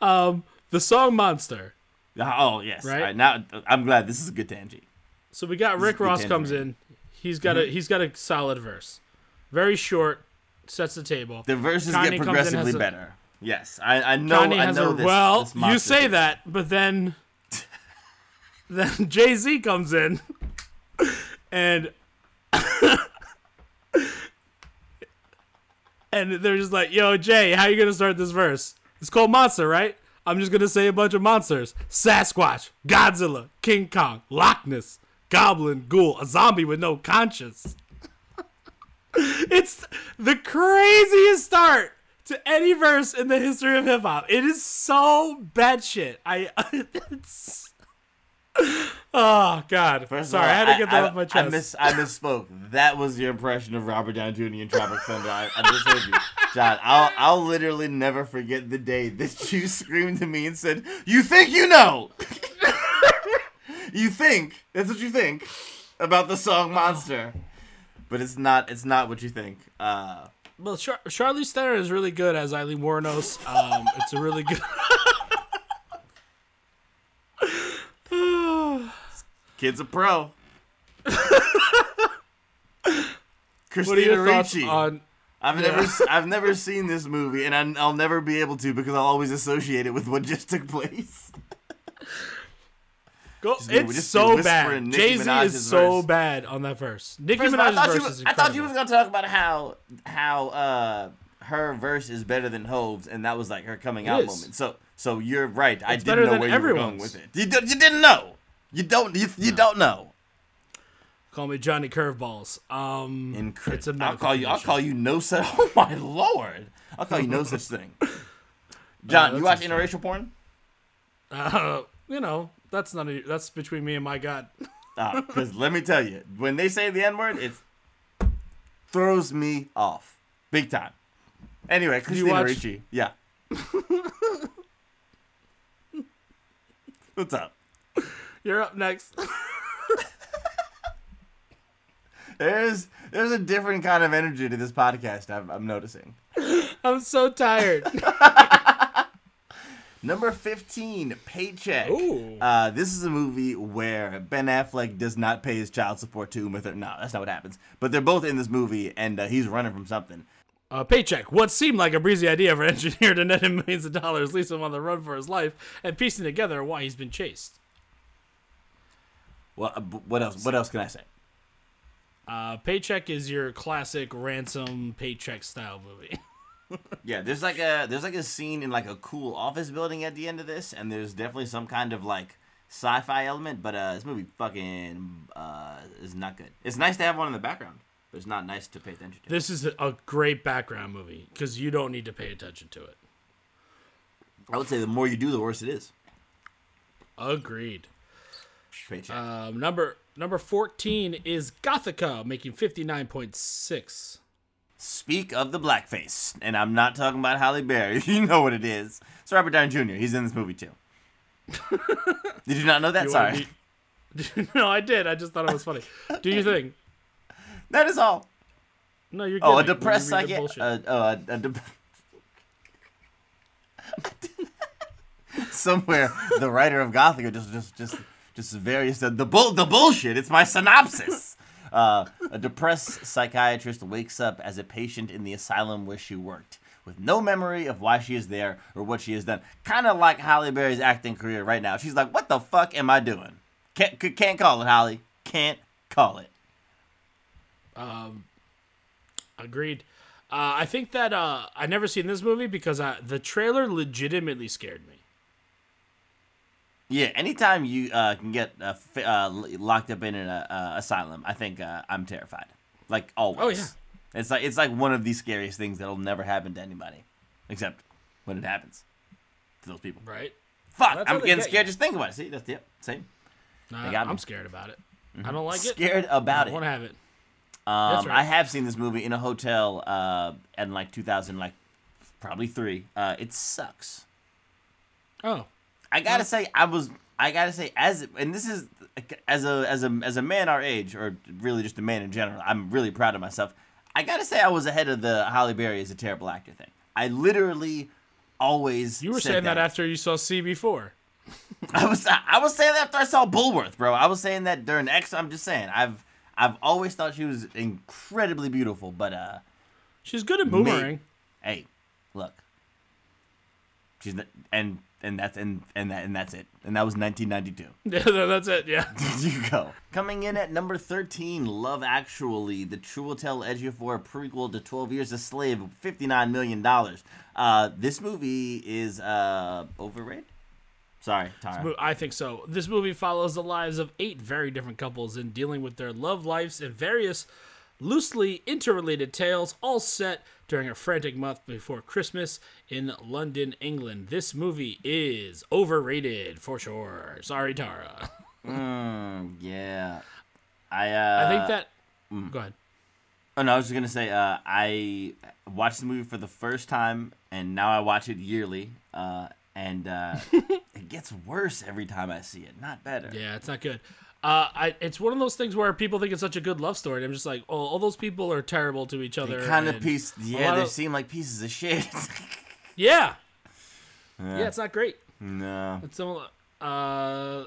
Um, the song Monster. Oh yes. Right? All right. Now I'm glad this is a good tangent. So we got this Rick Ross comes in. He's got mm-hmm. a he's got a solid verse, very short, sets the table. The verses Kanye get progressively a, better. Yes, I, I know. Kanye I know a, this. Well, this you say thing. that, but then, then Jay-Z comes in, and and they're just like, "Yo, Jay, how you gonna start this verse? It's called Monster, right? I'm just gonna say a bunch of monsters: Sasquatch, Godzilla, King Kong, Loch Ness." Goblin, ghoul, a zombie with no conscience. It's the craziest start to any verse in the history of hip hop. It is so batshit. I. It's, oh God! First Sorry, all, I had to I, get that I, off my chest. I, miss, I misspoke. That was your impression of Robert Downey Junior in Tropic Thunder. I, I just heard you, John. I'll I'll literally never forget the day that you screamed to me and said, "You think you know." You think that's what you think about the song Monster, but it's not. It's not what you think. Uh, well, Char- Charlize Theron is really good as Eileen Wuornos. Um, it's a really good. Kid's a pro. Christina Ricci. On... I've yeah. never, I've never seen this movie, and I, I'll never be able to because I'll always associate it with what just took place. Go, just, it's just, so bad. Jay-Z Minaj's is so verse. bad on that verse. Nicki First Minaj's all, verse was, is incredible. I thought you was going to talk about how how uh, her verse is better than Hov's, and that was like her coming it out is. moment. So so you're right. It's I didn't know where everyone's. you were going with it. You, do, you didn't know. You don't you, you no. don't know. Call me Johnny Curveballs. Um, Incre- it's a I'll call you I'll call you no such Oh my lord. I'll call you no such thing. John, uh, you watch interracial funny. porn? Uh, you know, That's none of you. That's between me and my God. Ah, because let me tell you, when they say the N-word, it throws me off. Big time. Anyway, Christina watch... Ricci. Yeah. What's up? You're up next. there's there's a different kind of energy to this podcast, I'm, I'm noticing. I'm so tired. Number fifteen, Paycheck. Uh, this is a movie where Ben Affleck does not pay his child support to Uma Thurman. No, that's not what happens. But they're both in this movie, and uh, he's running from something. Uh, Paycheck, what seemed like a breezy idea for an engineer to net him millions of dollars, leaves him on the run for his life, and piecing together why he's been chased. What what else? What else can I say? Uh, Paycheck is your classic ransom paycheck style movie. Yeah, there's like a there's like a scene in like a cool office building at the end of this, and there's definitely some kind of like sci-fi element, but uh, this movie fucking uh, is not good. It's nice to have one in the background, but it's not nice to pay attention to. This is a great background movie because you don't need to pay attention to it. I would say the more you do, the worse it is. Agreed. Um, number number fourteen is Gothica, making fifty-nine point six. Speak of the blackface, and I'm not talking about Halle Berry. You know what it is. It's Robert Downey Junior He's in this movie too. Did you not know that? You Sorry. Be... No, I did. I just thought it was funny. Do your thing. That is all. No, you're kidding. Oh, a depressed psychiatrist. Uh, oh, a, a de- Somewhere, the writer of Gothica just, just, just, just various uh, the bull, the bullshit. It's my synopsis. Uh, a depressed psychiatrist wakes up as a patient in the asylum where she worked, with no memory of why she is there or what she has done. Kind of like Halle Berry's acting career right now. She's like, what the fuck am I doing? Can't, can't call it, Halle. Can't call it. Um, agreed. Uh, I think that uh, I've never seen this movie because I, the trailer legitimately scared me. Yeah, anytime you uh, can get uh, f- uh, locked up in an uh, uh, asylum, I think uh, I'm terrified. Like, always. Oh, yeah. It's like it's like one of the scariest things that'll never happen to anybody, except when it happens to those people. Right. Fuck, well, I'm getting get scared you. Just thinking about it. See, that's yep, same. Nah, I'm me. scared about it. Mm-hmm. I don't like scared it. Scared about it. I won't have it. Um, that's right. I have seen this movie in a hotel uh, in like two thousand, like probably three. Uh, it sucks. Oh. I gotta say, I was. I gotta say, as and this is as a as a as a man our age, or really just a man in general. I'm really proud of myself. I gotta say, I was ahead of the Halle Berry is a terrible actor thing. I literally always. You were said saying that. that after you saw C B four. I was. I was saying that after I saw Bullworth, bro. I was saying that during X. I'm just saying. I've. I've always thought she was incredibly beautiful, but uh. She's good at Boomerang. Me, hey, look. She's the, and. And that's and and that and that's it. And that was nineteen ninety-two. Yeah, no, that's it. Yeah. There you go. Coming in at number thirteen, Love Actually, the Chiwetel Ejiofor prequel to twelve Years a Slave, fifty-nine million dollars. Uh, this movie is uh, overrated. Sorry, Tara. I think so. This movie follows the lives of eight very different couples in dealing with their love lives and various loosely interrelated tales, all set during a frantic month before Christmas in London, England. This movie is overrated for sure. Sorry, Tara. mm, yeah, I. Uh, I think that. Mm. Go ahead. Oh no, I was just gonna say uh, I watched the movie for the first time, and now I watch it yearly, uh, and uh, it gets worse every time I see it. Not better. Yeah, it's not good. Uh, I, it's one of those things where people think it's such a good love story, and I'm just like, oh, all those people are terrible to each other. They kind of piece, yeah, they of, seem like pieces of shit. yeah. yeah, yeah, it's not great. No, it's uh, no,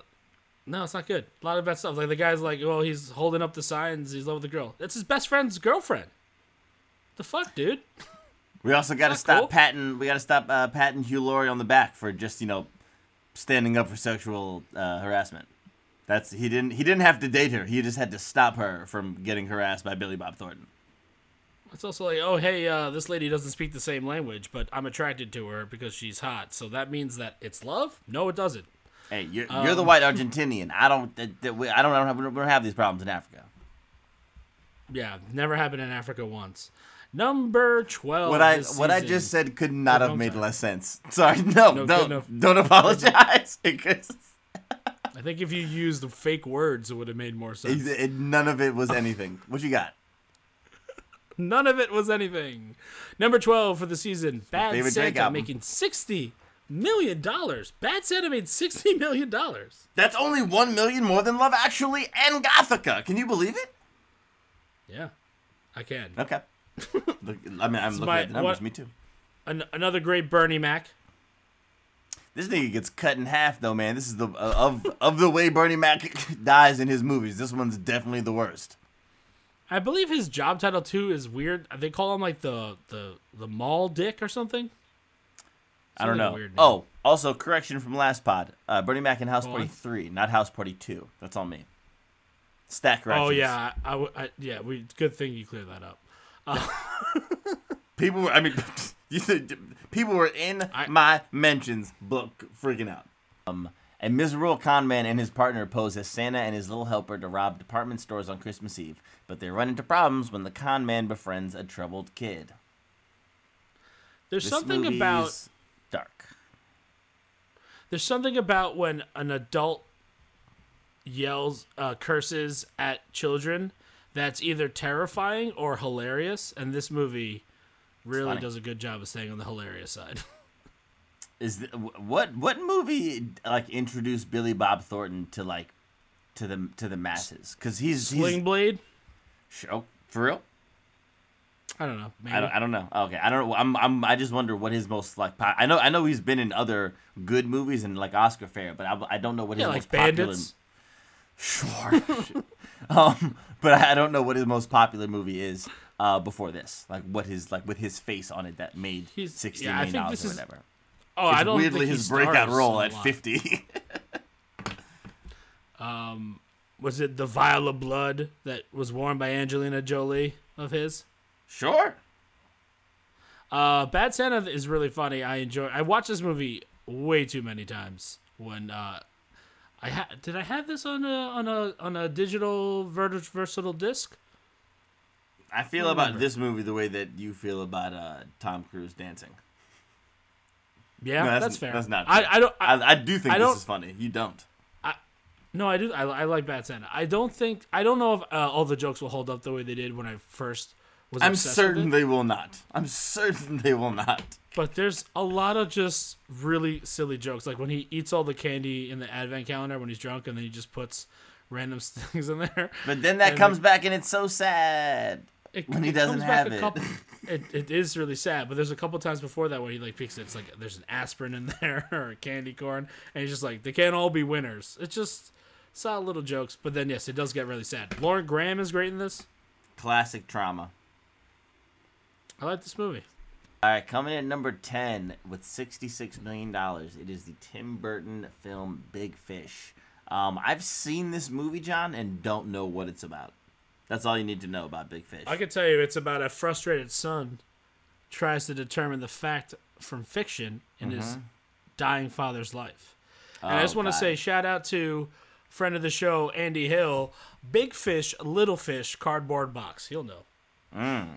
it's not good. A lot of bad stuff. Like the guy's like, oh, he's holding up the signs. He's in love with the girl. That's his best friend's girlfriend. The fuck, dude. We also got to stop cool. patting. We got to stop uh, patting Hugh Laurie on the back for just you know standing up for sexual uh, harassment. That's he didn't he didn't have to date her. He just had to stop her from getting harassed by Billy Bob Thornton. It's also like, oh hey, uh, this lady doesn't speak the same language, but I'm attracted to her because she's hot. So that means that it's love? No, it doesn't. Hey, you're um, you're the white Argentinian. I don't that, that we, I don't I don't have, we don't have these problems in Africa. Yeah, never happened in Africa once. Number twelve. What I this what season, I just said could not have made time. less sense. Sorry, no, no don't no. don't apologize because. I think if you used the fake words, it would have made more sense. It, it, none of it was anything. What you got? None of it was anything. Number twelve for the season, Bad Favorite Santa making sixty million dollars. Bad Santa made sixty million dollars. That's only one million dollars more than Love Actually and Gothica. Can you believe it? Yeah, I can. Okay. Look, I mean, I'm looking my, at the numbers. What, me too. An, another great Bernie Mac. This nigga gets cut in half, though, man. This is the uh, of of the way Bernie Mac dies in his movies. This one's definitely the worst. I believe his job title too is weird. They call him like the the the mall dick or something. something I don't know. Weird oh, also correction from last pod: uh, Bernie Mac in House Party three, not House Party two. That's on me. Stack rations. Oh yeah, I, I, yeah. We good thing you cleared that up. Uh, people, were, I mean, you said people were in I, my mentions book freaking out. Um, a miserable con man and his partner pose as Santa and his little helper to rob department stores on Christmas Eve, but they run into problems when the con man befriends a troubled kid. There's this something about dark. There's something about when an adult yells, uh, curses at children that's either terrifying or hilarious, and this movie really does a good job of staying on the hilarious side. Is the, what what movie like introduced Billy Bob Thornton to like to the to the masses? Because he's Sling he's, Blade. Oh, for real? I don't know. Maybe. I don't. I don't know. Okay. I don't know. I'm. I'm. I just wonder what his most like. Pop- I know. I know he's been in other good movies and like Oscar fare, but I, I don't know what his yeah, most like popular. Bandits. Sure. um. But I don't know what his most popular movie is. Uh. Before this, like what his like with his face on it that made he's, sixty yeah, million dollars or whatever. Is, oh, it's I don't. Weirdly, think his he breakout role at fifty. um. Was it the vial of blood that was worn by Angelina Jolie of his? Sure. Uh, Bad Santa is really funny. I enjoy. I watched this movie way too many times. When uh, I ha- did I have this on a on a on a digital vert- versatile disc? I feel I about this movie the way that you feel about uh, Tom Cruise dancing. Yeah, no, that's, that's fair. That's not. Fair. I, I don't. I, I, I do think I this is funny. You don't. I no, I do. I, I like Bad Santa. I don't think. I don't know if uh, all the jokes will hold up the way they did when I first. I'm certain they will not. I'm certain they will not. But there's a lot of just really silly jokes. Like when he eats all the candy in the advent calendar when he's drunk and then he just puts random things in there. But then that and comes it, back and it's so sad it, when he it doesn't have it. Couple, it. It is really sad. But there's a couple times before that where he like picks it. It's like there's an aspirin in there or a candy corn. And he's just like, they can't all be winners. It's just solid little jokes. But then, yes, it does get really sad. Lauren Graham is great in this. Classic trauma. I like this movie. All right, coming in at number ten with sixty-six million dollars, it is the Tim Burton film Big Fish. Um, I've seen this movie, John, and don't know what it's about. That's all you need to know about Big Fish. I can tell you it's about a frustrated son tries to determine the fact from fiction in mm-hmm. his dying father's life. And oh, I just want to say shout out to friend of the show, Andy Hill, Big Fish, Little Fish, Cardboard Box. He'll know. Mm.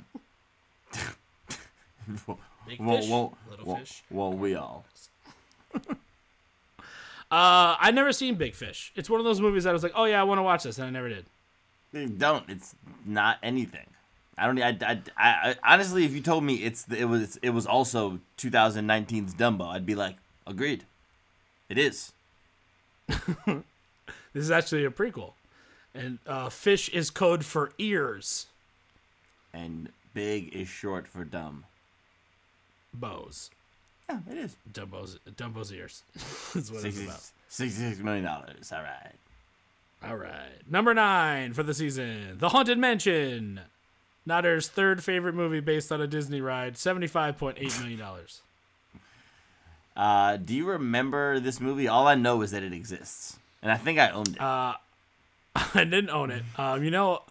Big whoa, fish, whoa, little whoa, fish. Whoa, we all. uh, I never seen Big Fish. It's one of those movies that I was like, oh yeah, I want to watch this, and I never did. You don't. It's not anything. I don't. I, I, I, I honestly, if you told me it's it was it was also twenty nineteen's Dumbo, I'd be like, agreed. It is. This is actually a prequel, and uh, fish is code for ears. And. Big is short for dumb. Bows. Yeah, it is. Dumbo's, Dumbo's ears. That's what it's about. sixty-six million dollars. All right. All right. Number nine for the season. The Haunted Mansion. Nader's third favorite movie based on a Disney ride. seventy-five point eight million dollars. uh, do you remember this movie? All I know is that it exists. And I think I owned it. Uh, I didn't own it. Um, you know...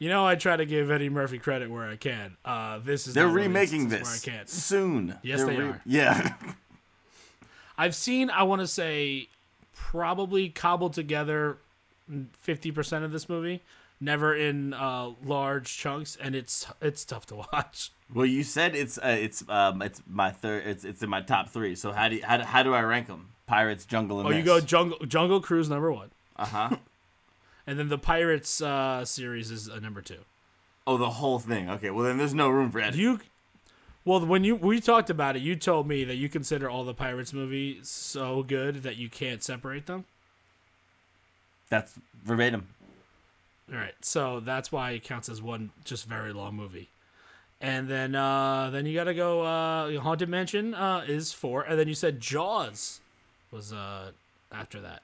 You know, I try to give Eddie Murphy credit where I can. Uh, this is they're remaking this where I can. Soon. Yes, they're they re- are. Yeah. I've seen, I want to say, probably cobbled together fifty percent of this movie, never in uh, large chunks, and it's it's tough to watch. Well, you said it's uh, it's um, it's my third it's it's in my top three. So how do you, how do, how do I rank them? Pirates, Jungle, and oh, Mess. You go Jungle Jungle Cruise number one. Uh huh. And then the Pirates uh, series is uh, number two. Oh, the whole thing. Okay, well then there's no room for editing. You, well, when you we talked about it, you told me that you consider all the Pirates movies so good that you can't separate them. That's verbatim. All right, so that's why it counts as one just very long movie. And then uh, then you got to go uh, Haunted Mansion uh, is four, and then you said Jaws was uh, after that.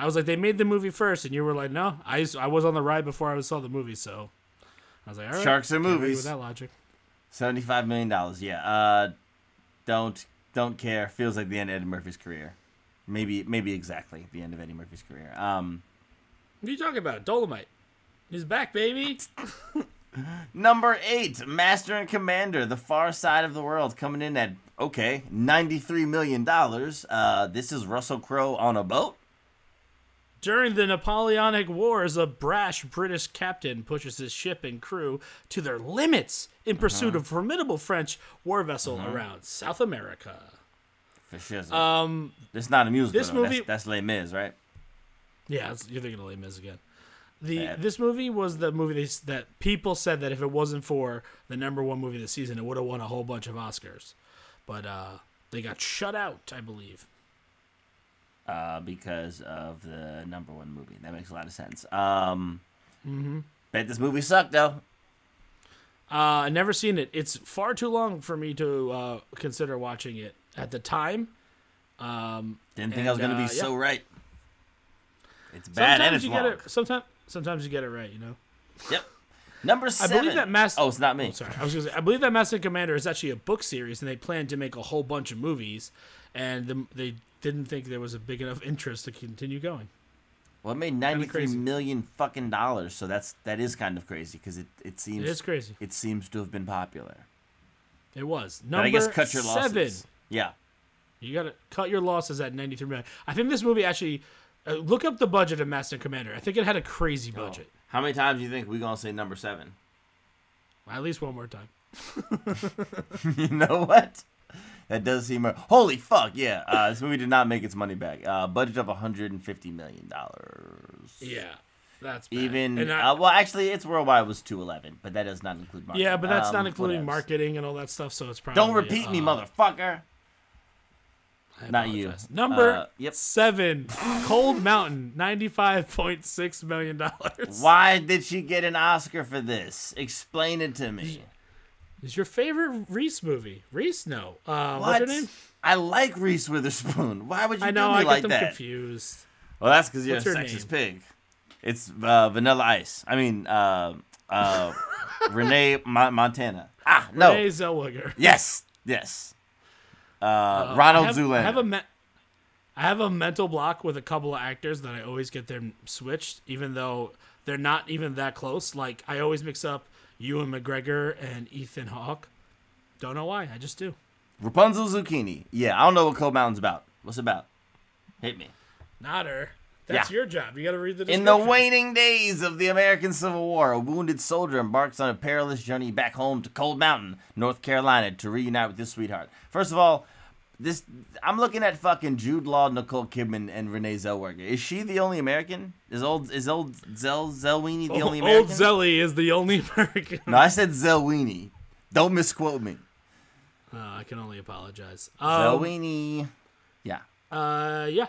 I was like, they made the movie first, and you were like, no, I used, I was on the ride before I saw the movie, so I was like, all right, sharks are movies. With that logic, seventy-five million dollars, yeah. Uh, don't don't care. Feels like the end of Eddie Murphy's career. Maybe maybe exactly the end of Eddie Murphy's career. Um, What are you talking about? Dolomite. He's back, baby. Number eight, Master and Commander, The Far Side of the World, coming in at, okay, ninety-three million dollars. Uh, this is Russell Crowe on a boat. During the Napoleonic Wars, a brash British captain pushes his ship and crew to their limits in pursuit uh-huh. of a formidable French war vessel uh-huh. around South America. For sure. Um, this is not a musical. This movie, that's, that's Les Mis, right? Yeah, you're thinking of Les Mis again. The Bad. This movie was the movie they, that people said that if it wasn't for the number one movie of the season, it would have won a whole bunch of Oscars. But uh, they got shut out, I believe. Uh, because of the number one movie. That makes a lot of sense. Um, mm-hmm. Bet this movie sucked, though. Uh, I've never seen it. It's far too long for me to uh, consider watching it at the time. Um, Didn't think and, I was going to be uh, so yeah. right. It's bad sometimes and it's you long. Get it, sometimes, sometimes you get it right, you know? Yep. Number seven. I believe that Master... Oh, it's not me. Oh, sorry. I was going to say, I believe that Master and Commander is actually a book series, and they planned to make a whole bunch of movies, and the, they didn't think there was a big enough interest to continue going. Well, it made ninety-three million fucking dollars, so that's that is kind of crazy, because it, it seems... It is crazy. It seems to have been popular. It was. Number but I guess cut your losses. Seven. Yeah. You got to cut your losses at ninety-three million. I think this movie actually... Uh, look up the budget of Master and Commander. I think it had a crazy budget. Oh. How many times do you think we're going to say number seven? Well, at least one more time. You know what? That does seem... Mer- Holy fuck, yeah. Uh, this movie did not make its money back. Uh, budget of one hundred fifty million dollars. Yeah, that's bad. Even... I, uh, well, actually, its worldwide was two eleven, but that does not include marketing. Yeah, but that's um, not including marketing and all that stuff, so it's probably... Don't repeat uh, me, motherfucker. Not you. Number uh, yep. seven, Cold Mountain, ninety-five point six million dollars. Why did she get an Oscar for this? Explain it to me. It's your favorite Reese movie. Reese, no. Uh, what? What's her name? I like Reese Witherspoon. Why would you I know, do me I like that? I know, I get them confused. Well, that's because you're what's a sexist pig. It's uh, Vanilla Ice. I mean, uh, uh, Renee Mon- Montana. Ah, no. Renee Zellweger. Yes, yes. Uh, uh, Ronald I have, Zoolander. I have, a me- I have a mental block with a couple of actors that I always get them switched, even though they're not even that close. Like, I always mix up Ewan McGregor and Ethan Hawke. Don't know why. I just do. Rapunzel Zucchini. Yeah, I don't know what Cold Mountain's about. What's it about? Hit me. Nader. That's yeah. your job. You got to read the description. In the waning days of the American Civil War, a wounded soldier embarks on a perilous journey back home to Cold Mountain, North Carolina, to reunite with his sweetheart. First of all, this I'm looking at fucking Jude Law, Nicole Kidman, and Renee Zellweger. Is she the only American? Is old is old Zell Zellweenie the old, only American? Old Zelly is the only American. No, I said Zellweenie. Don't misquote me. Uh, I can only apologize. Um, Zellweenie. Yeah. Uh, yeah.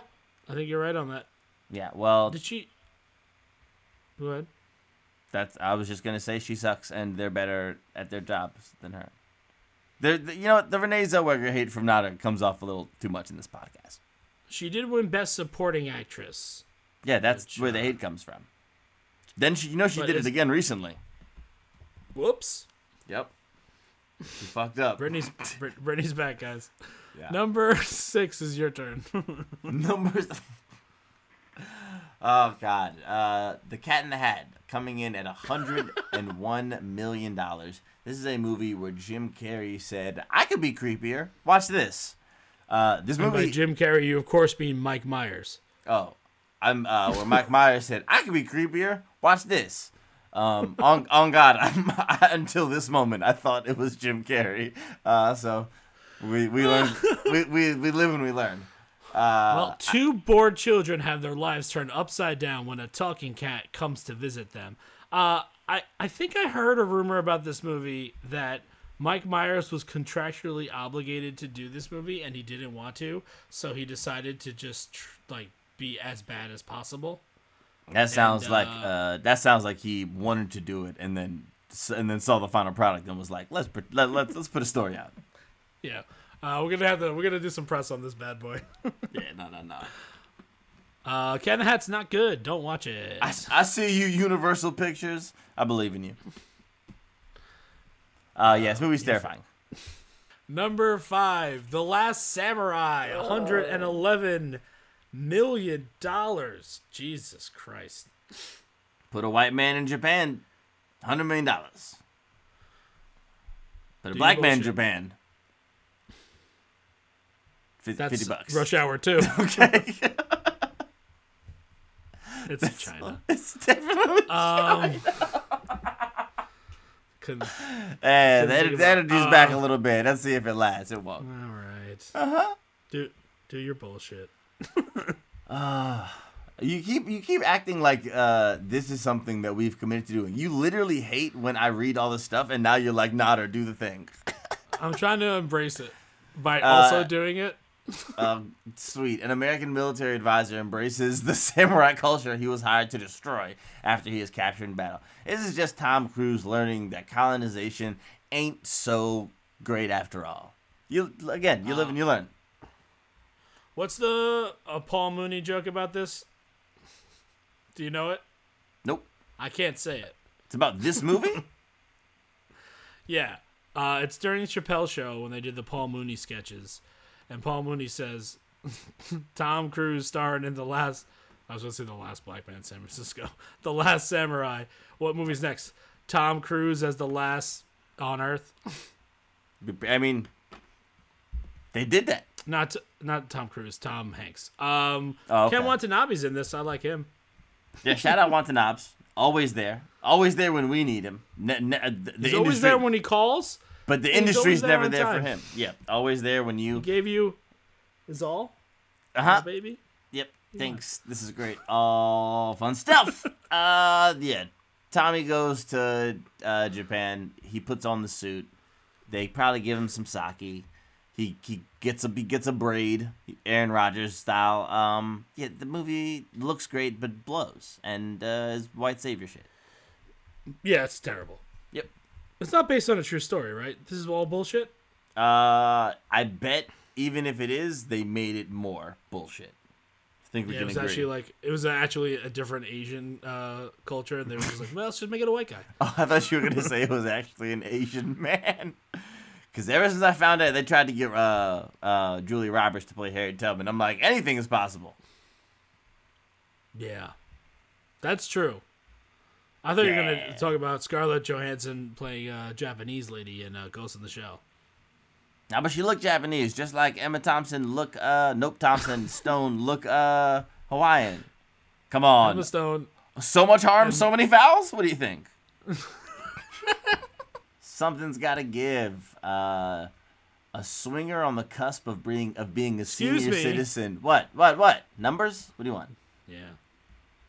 I think you're right on that. Yeah, well... Did she... Go ahead. That's, I was just going to say she sucks, and they're better at their jobs than her. They're, the, you know what? The Renee Zellweger hate from Nader comes off a little too much in this podcast. She did win Best Supporting Actress. Yeah, that's which, where the hate comes from. Then, she, you know, she did it again recently. Whoops. Yep. She fucked up. Brittany's, Brittany's back, guys. Yeah. Number six is your turn. Number... Oh, God. Uh, The Cat in the Hat, coming in at one hundred one million dollars. This is a movie where Jim Carrey said, I could be creepier. Watch this. Uh, this movie. And by Jim Carrey, you, of course, mean Mike Myers. Oh. I'm uh, where Mike Myers said, I could be creepier. Watch this. Um, on, on God, I'm, I, until this moment, I thought it was Jim Carrey. Uh, so we, we, learn, we, we, we live and we learn. Uh, well, two I, bored children have their lives turned upside down when a talking cat comes to visit them. Uh, I, I think I heard a rumor about this movie that Mike Myers was contractually obligated to do this movie and he didn't want to, so he decided to just tr- like be as bad as possible. That sounds and, like uh, uh, that sounds like he wanted to do it and then and then saw the final product and was like, let's pr- let, let's let's put a story out. Yeah. Uh, we're gonna have to. We're gonna do some press on this bad boy. yeah, no, no, no. Uh, Cat in the Hat's not good. Don't watch it. I, I see you, Universal Pictures. I believe in you. Uh, yes, yeah, this movie's terrifying. Number five, The Last Samurai, one hundred eleven million dollars. Jesus Christ. Put a white man in Japan, one hundred million dollars. Put a Dude, black man in Japan, fifty bucks. Rush Hour too. Okay. It's that's, China. It's definitely um, China. Couldn't, hey, couldn't that that'll just uh, back a little bit. Let's see if it lasts. It won't. All right. Uh huh. Do do your bullshit. uh, you keep you keep acting like uh this is something that we've committed to doing. You literally hate when I read all this stuff, and now you're like, Nader, do the thing. I'm trying to embrace it by also uh, doing it. um, sweet. An American military advisor embraces the samurai culture he was hired to destroy after he is captured in battle. This is just Tom Cruise learning that colonization ain't so great after all. You Again, you um, live and you learn. What's the uh, Paul Mooney joke about this? Do you know it? Nope. I can't say it. It's about this movie? Yeah. Uh, it's during the Chappelle Show when they did the Paul Mooney sketches. And Paul Mooney says, Tom Cruise starring in the last, I was going to say the last black man in San Francisco, the last samurai. What movie's next? Tom Cruise as the last on Earth. I mean, they did that. Not not Tom Cruise, Tom Hanks. Um, oh, okay. Ken Watanabe's in this. I like him. Yeah, shout out Watanabe. Always there. Always there when we need him. Ne- ne- the He's industry. Always there when he calls. But the industry's never there time. for him. Yeah, always there when you... He gave you his all, uh-huh. baby. Yep, yeah. Thanks. This is great. All fun stuff. uh, yeah, Tommy goes to uh, Japan. He puts on the suit. They probably give him some sake. He he gets a he gets a braid, Aaron Rodgers style. Um, yeah, the movie looks great, but blows. And uh, is white savior shit. Yeah, it's terrible. Yep. It's not based on a true story, right? This is all bullshit? Uh, I bet even if it is, they made it more bullshit. I think we yeah, can it was agree. Actually like, it was actually a different Asian uh, culture, and they were just like, well, let's just make it a white guy. Oh, I thought you were going to say it was actually an Asian man. Because ever since I found out they tried to get uh, uh, Julia Roberts to play Harriet Tubman, I'm like, anything is possible. Yeah. That's true. I thought yeah. you were going to talk about Scarlett Johansson playing a Japanese lady in uh, Ghost in the Shell. Nah, but she looked Japanese, just like Emma Thompson look, uh, Nope Thompson, Stone look uh, Hawaiian. Come on. Emma Stone. So much harm, and... so many fouls? What do you think? Something's got to give. Uh, a swinger on the cusp of being, of being a Excuse senior me. citizen. What, what, what? Numbers? What do you want? Yeah.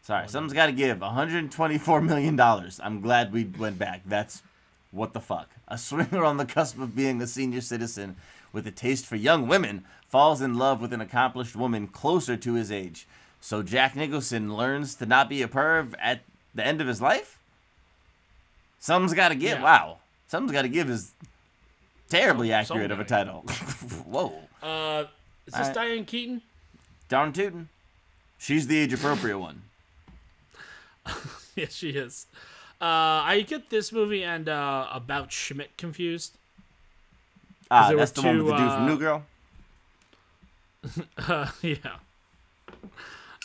Sorry, something's got to give. one hundred twenty-four million dollars. I'm glad we went back. That's what the fuck. A swinger on the cusp of being a senior citizen with a taste for young women falls in love with an accomplished woman closer to his age. So Jack Nicholson learns to not be a perv at the end of his life? Something's got to give. Yeah. Wow. Something's got to give is terribly Some, accurate of a title. Whoa. Uh, is this uh, Diane Keaton? Darn tootin'. She's the age-appropriate one. Yeah, she is. Uh, I get this movie and uh, About Schmidt confused. Ah, that's the two, one with the dude uh, from New Girl. uh,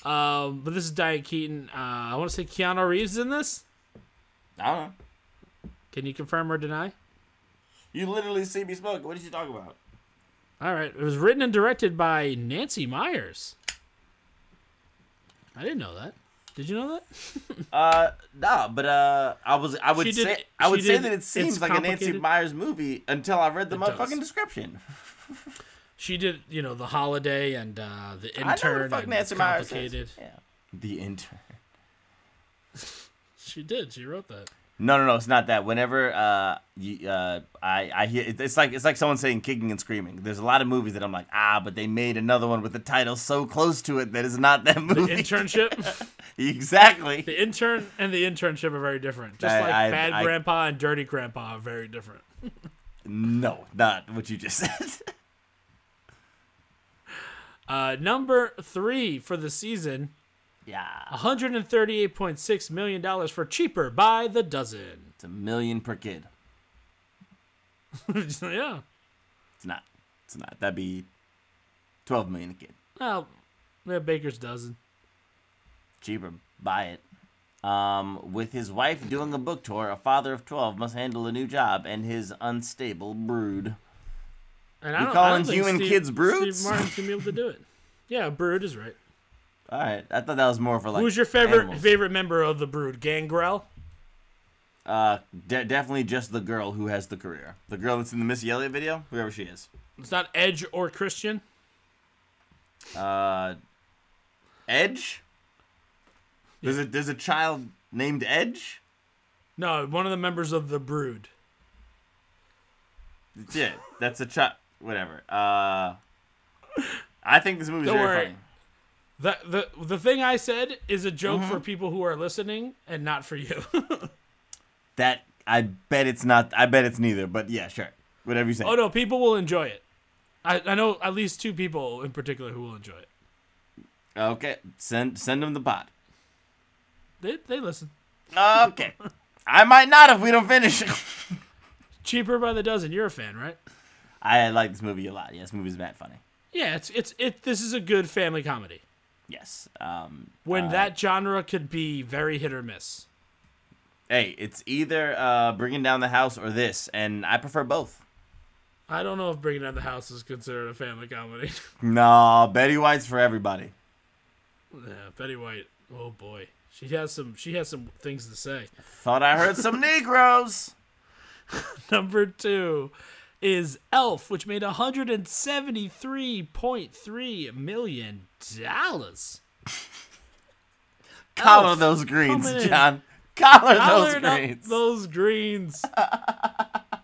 yeah. Um, but this is Diane Keaton. Uh, I want to say Keanu Reeves is in this. I don't know. Can you confirm or deny? You literally see me smoke. What did you talk about? All right. It was written and directed by Nancy Meyers. I didn't know that. Did you know that? uh, nah, but uh, I was I would did, say I would say did, that it seems like a Nancy Meyers movie until I read the it motherfucking does. description. She did, you know, The Holiday and uh, The Intern. I know what the fuck Nancy Meyers is. Yeah. The Intern. She did. She wrote that. No, no, no. It's not that. Whenever uh, you, uh, I, I hear it's like it's like someone saying Kicking and Screaming. There's a lot of movies that I'm like, ah, but they made another one with the title so close to it that it's not that movie. The Internship. Exactly. The Intern and The Internship are very different. Just I, like I, Bad I, Grandpa I, and Dirty Grandpa are very different. No, not what you just said. uh, number three for the season. Yeah. one hundred thirty-eight point six million dollars for Cheaper by the Dozen. It's a million per kid. Yeah. It's not. It's not. That'd be twelve million a kid. Oh, yeah, Baker's Dozen. Cheaper. Buy it. Um, with his wife doing a book tour, a father of twelve must handle a new job and his unstable brood. And I you don't, calling I don't human Steve, kids broods? Steve Martin can be able to do it. Yeah, brood is right. All right, I thought that was more for like. Who's your favorite animals. favorite member of the brood? Gangrel. Uh, de- definitely just the girl who has the career. The girl that's in the Missy Elliott video, whoever she is. It's not Edge or Christian. Uh, Edge. Yeah. There's a there's a child named Edge. No, one of the members of the brood. Yeah, that's a child. Whatever. Uh, I think this movie's Don't very worry. funny. The, the the thing I said is a joke mm-hmm. for people who are listening and not for you. That I bet it's not. I bet it's neither. But yeah, sure. Whatever you say. Oh no, people will enjoy it. I, I know at least two people in particular who will enjoy it. Okay, send send them the pod. They they listen. Okay, I might not if we don't finish. Cheaper by the dozen. You're a fan, right? I like this movie a lot. Yeah, this movie's mad funny. Yeah, it's it's it. This is a good family comedy. Yes. Um, when uh, that genre could be very hit or miss. Hey, it's either uh, Bringing Down the House or this, and I prefer both. I don't know if Bringing Down the House is considered a family comedy. No, Betty White's for everybody. Yeah, Betty White. Oh boy, she has some. She has some things to say. Thought I heard some Negroes. Number two is Elf, which made one hundred seventy-three point three million dollars. Collar those greens, John. Collar those greens. those greens.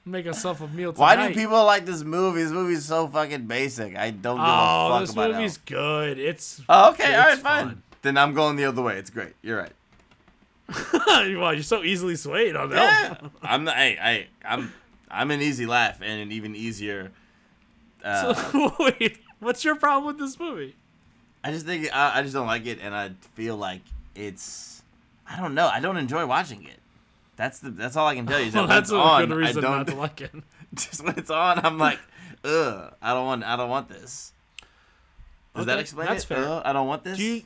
Make yourself a meal tonight. Why do people like this movie? This movie's so fucking basic. I don't give oh, a fuck this about it. this movie's Elf. good. It's oh, okay, it's all right, fine. Fun. Then I'm going the other way. It's great. You're right. Wow, you're so easily swayed on yeah. Elf. I'm not, hey, hey, I'm... I'm an easy laugh and an even easier. Uh, so, wait, what's your problem with this movie? I just think I, I just don't like it, and I feel like it's. I don't know. I don't enjoy watching it. That's the. That's all I can tell you. Is that well, that's a on, good reason I don't, not to like it. Just when it's on, I'm like, ugh, I don't want. I don't want this. Does okay, that explain that's it? Fair. Ugh, I don't want this. Do you,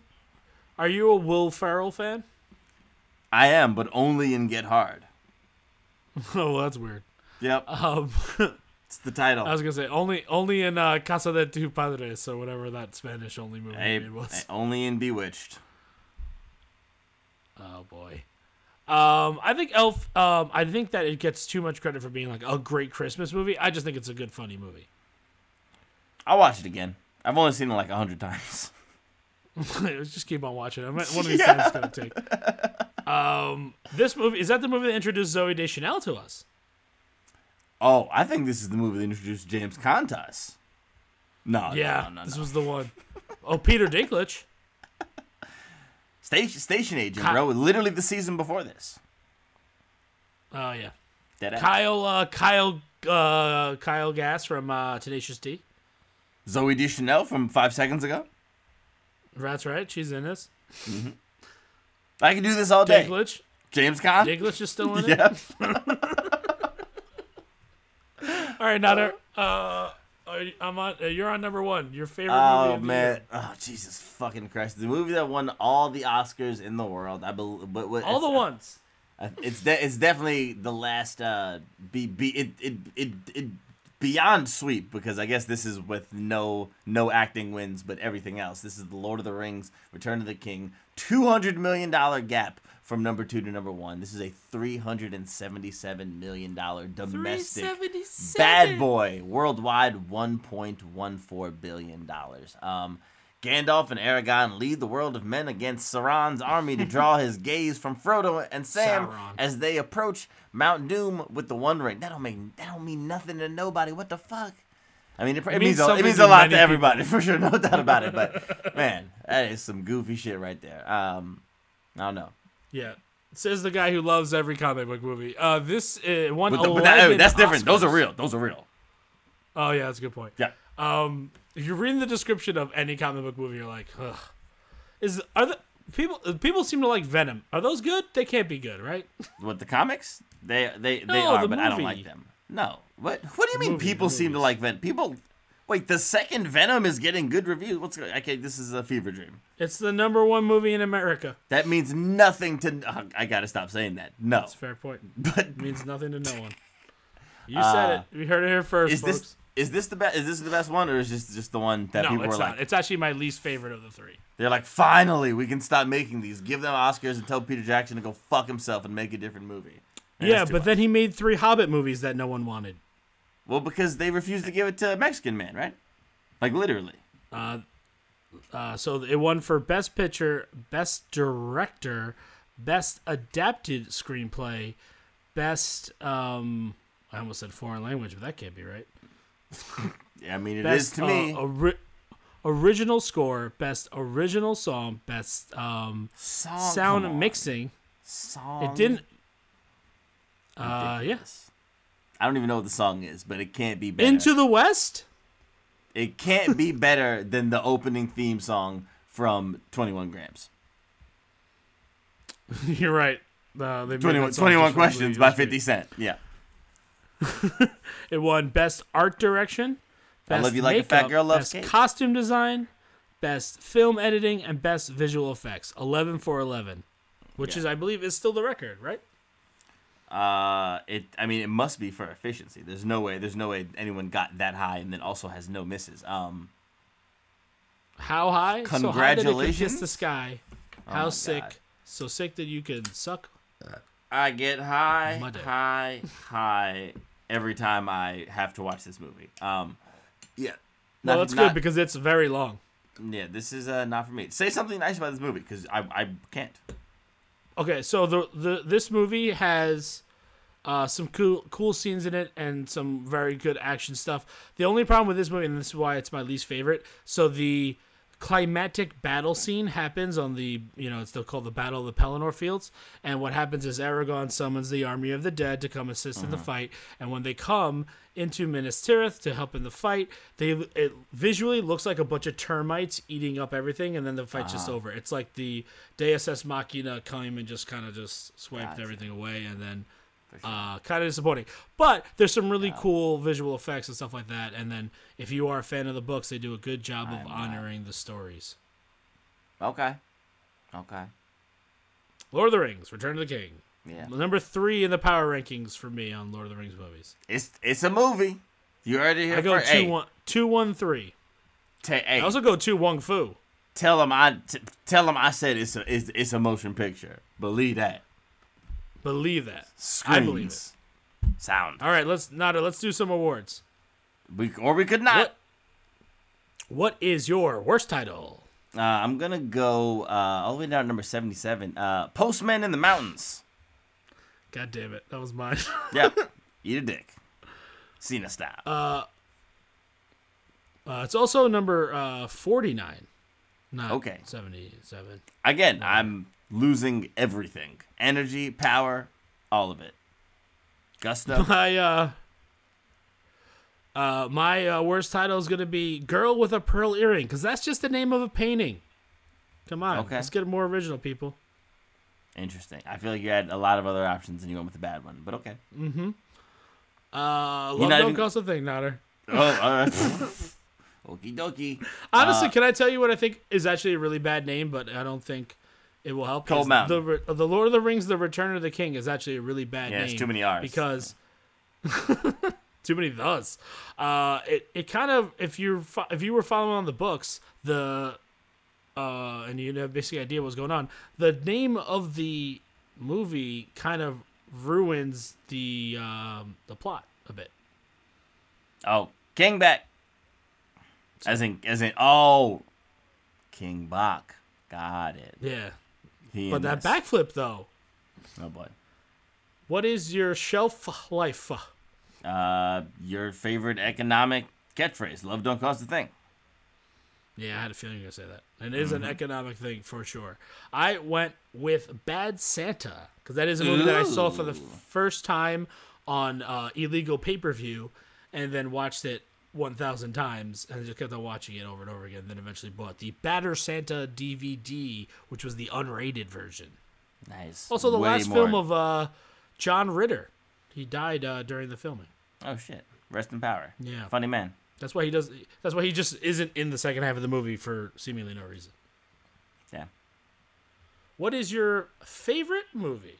are you a Will Ferrell fan? I am, but only in Get Hard. Oh, well, that's weird. Yep. Um, it's the title. I was gonna say only only in uh, Casa de Tu Padres or whatever that Spanish only movie I, made was. I only in Bewitched. Oh boy. Um, I think Elf. Um, I think that it gets too much credit for being like a great Christmas movie. I just think it's a good funny movie. I'll watch it again. I've only seen it like a hundred times. Let's just keep on watching. One of these yeah. times it's gonna take. Um, this movie is that the movie that introduced Zoe Deschanel to us. Oh, I think this is the movie that introduced James Contas. No, yeah, no, no, no, no. This was the one. Oh, Peter Dinklage. Station, station agent, Ki- bro. Literally the season before this. Oh, yeah. Dead Kyle uh, Kyle, uh, Kyle Gass from uh, Tenacious D. Zoe Deschanel from five seconds ago. That's right. She's in this. Mm-hmm. I can do this all day. Dinklage. James Contas. Dinklage is still in yep. it. All right, Nader. Uh, I'm on. Uh, you're on number one. Your favorite oh, movie. Oh man! Oh Jesus fucking Christ! The movie that won all the Oscars in the world. I believe, but, but all the ones. Uh, it's de- it's definitely the last. Uh, be be it it it it beyond sweep because I guess this is with no no acting wins, but everything else. This is the Lord of the Rings: Return of the King. Two hundred million dollar gap. From number two to number one, this is a three hundred seventy-seven million dollars domestic bad boy. Worldwide, one point one four billion dollars. Um, Gandalf and Aragorn lead the world of men against Sauron's army to draw his gaze from Frodo and Sam Sauron. As they approach Mount Doom with the One Ring. That don't, make, that don't mean nothing to nobody. What the fuck? I mean, it, it, it means, means, a, it means a lot to everybody, people. For sure. No doubt about it. But, man, that is some goofy shit right there. Um, I don't know. Yeah, says the guy who loves every comic book movie. Uh, this uh, one, but, but that, oh, that's Oscars. Different. Those are real. Those are real. Oh yeah, that's a good point. Yeah. Um, if you're reading the description of any comic book movie, you're like, ugh. Is are the people? People seem to like Venom. Are those good? They can't be good, right? What the comics? They they they no, are, the but movie. I don't like them. No. What What do you the mean? Movie, people seem to like Venom. People Wait, the second Venom is getting good reviews. What's going on? Okay, this is a fever dream. It's the number one movie in America. That means nothing to... Oh, I gotta stop saying that. No. That's a fair point. But it means nothing to no one. You uh, said it. We heard it here first, is folks. This, is, this the be- is this the best one, or is this just the one that no, people were like... No, it's not. It's actually my least favorite of the three. They're like, finally, we can stop making these. Give them Oscars and tell Peter Jackson to go fuck himself and make a different movie. And yeah, but much. Then he made three Hobbit movies that no one wanted. Well, because they refused to give it to a Mexican man, right? Like, literally. Uh, uh, so it won for Best Picture, Best Director, Best Adapted Screenplay, Best, um, I almost said foreign language, but that can't be right. Yeah, I mean, it best, is to uh, me. Ori- original score, Best Original Song, Best um, song, Sound Mixing. Song. It didn't. Uh, yes. Yeah. I don't even know what the song is, but it can't be better. Into the West? It can't be better than the opening theme song from twenty-one Grams. You're right. Uh, they twenty-one, twenty-one Questions by fifty Cent. Yeah. It won Best Art Direction, Best I love you like makeup, a fat girl loves Best cake. Costume Design, Best Film Editing, and Best Visual Effects. eleven for eleven, which yeah. is, I believe, is still the record, right? Uh, it. I mean, it must be for efficiency. There's no way. There's no way anyone got that high and then also has no misses. Um, how high? Congratulations, so high the sky. Oh how sick? God. So sick that you can suck. I get high, Mother. high, high every time I have to watch this movie. Um, yeah. Well, that's good because it's very long. Yeah, this is uh not for me. Say something nice about this movie because I I can't. Okay, so the the this movie has uh, some cool cool scenes in it and some very good action stuff. The only problem with this movie, and this is why it's my least favorite, so the climactic battle scene happens on the, you know, it's still called the Battle of the Pelennor Fields, and what happens is Aragorn summons the army of the dead to come assist mm-hmm. in the fight, and when they come into Minas Tirith to help in the fight, they it visually looks like a bunch of termites eating up everything, and then the fight's uh-huh. just over. It's like the Deus Ex Machina came and just kind of just swiped gotcha. everything away, and then sure. uh, kind of disappointing. But there's some really yeah. cool visual effects and stuff like that, and then if you are a fan of the books, they do a good job I'm of honoring not. the stories. Okay. Okay. Lord of the Rings, Return of the King. Yeah. Number three in the power rankings for me on Lord of the Rings movies. It's it's a movie. You heard it here. I go for two eight. one two one three. T- I also go two Wong Fu. Tell him I t- tell him I said it's a it's, it's a motion picture. Believe that. Believe that. Screams. I believe it. Sound. All right, let's Nader, let's do some awards. We or we could not. What, what is your worst title? Uh, I'm gonna go uh, all the way down to number seventy-seven. Uh, Postman in the Mountains. God damn it. That was mine. Yeah. Eat a dick. Cena style. Uh, uh, it's also number uh, forty-nine. Not okay. seventy-seven. Again, no. I'm losing everything. Energy, power, all of it. Gusto. My, uh, uh, my uh, worst title is going to be Girl with a Pearl Earring, because that's just the name of a painting. Come on. Okay. Let's get more original, people. Interesting. I feel like you had a lot of other options and you went with the bad one, but okay. Mm-hmm. Uh, love don't even... cost a thing, Nader. Oh, all right. Okie dokie. Honestly, uh, can I tell you what I think is actually a really bad name, but I don't think it will help? Cold Mountain. The, the Lord of the Rings, The Return of the King is actually a really bad yeah, name. Yeah, it's too many R's. Because... too many thes. Uh, it, it kind of... If, you're, if you were following on the books, the... Uh, and you have basically idea what's going on. The name of the movie kind of ruins the um, the plot a bit. Oh, King back, so, as in as in oh, King Bach, got it. Yeah, he but that this. backflip though. Oh boy, what is your shelf life? Uh, your favorite economic catchphrase: "Love don't cost a thing." Yeah, I had a feeling you were going to say that. It is mm-hmm. an economic thing for sure. I went with Bad Santa because that is a movie Ooh. that I saw for the first time on uh, illegal pay-per-view and then watched it one thousand times and just kept on watching it over and over again and then eventually bought the Badder Santa D V D, which was the unrated version. Nice. Also, the Way last more. film of uh, John Ritter. He died uh, during the filming. Oh, shit. Rest in power. Yeah. Funny man. That's why he does. That's why he just isn't in the second half of the movie for seemingly no reason. Yeah. What is your favorite movie?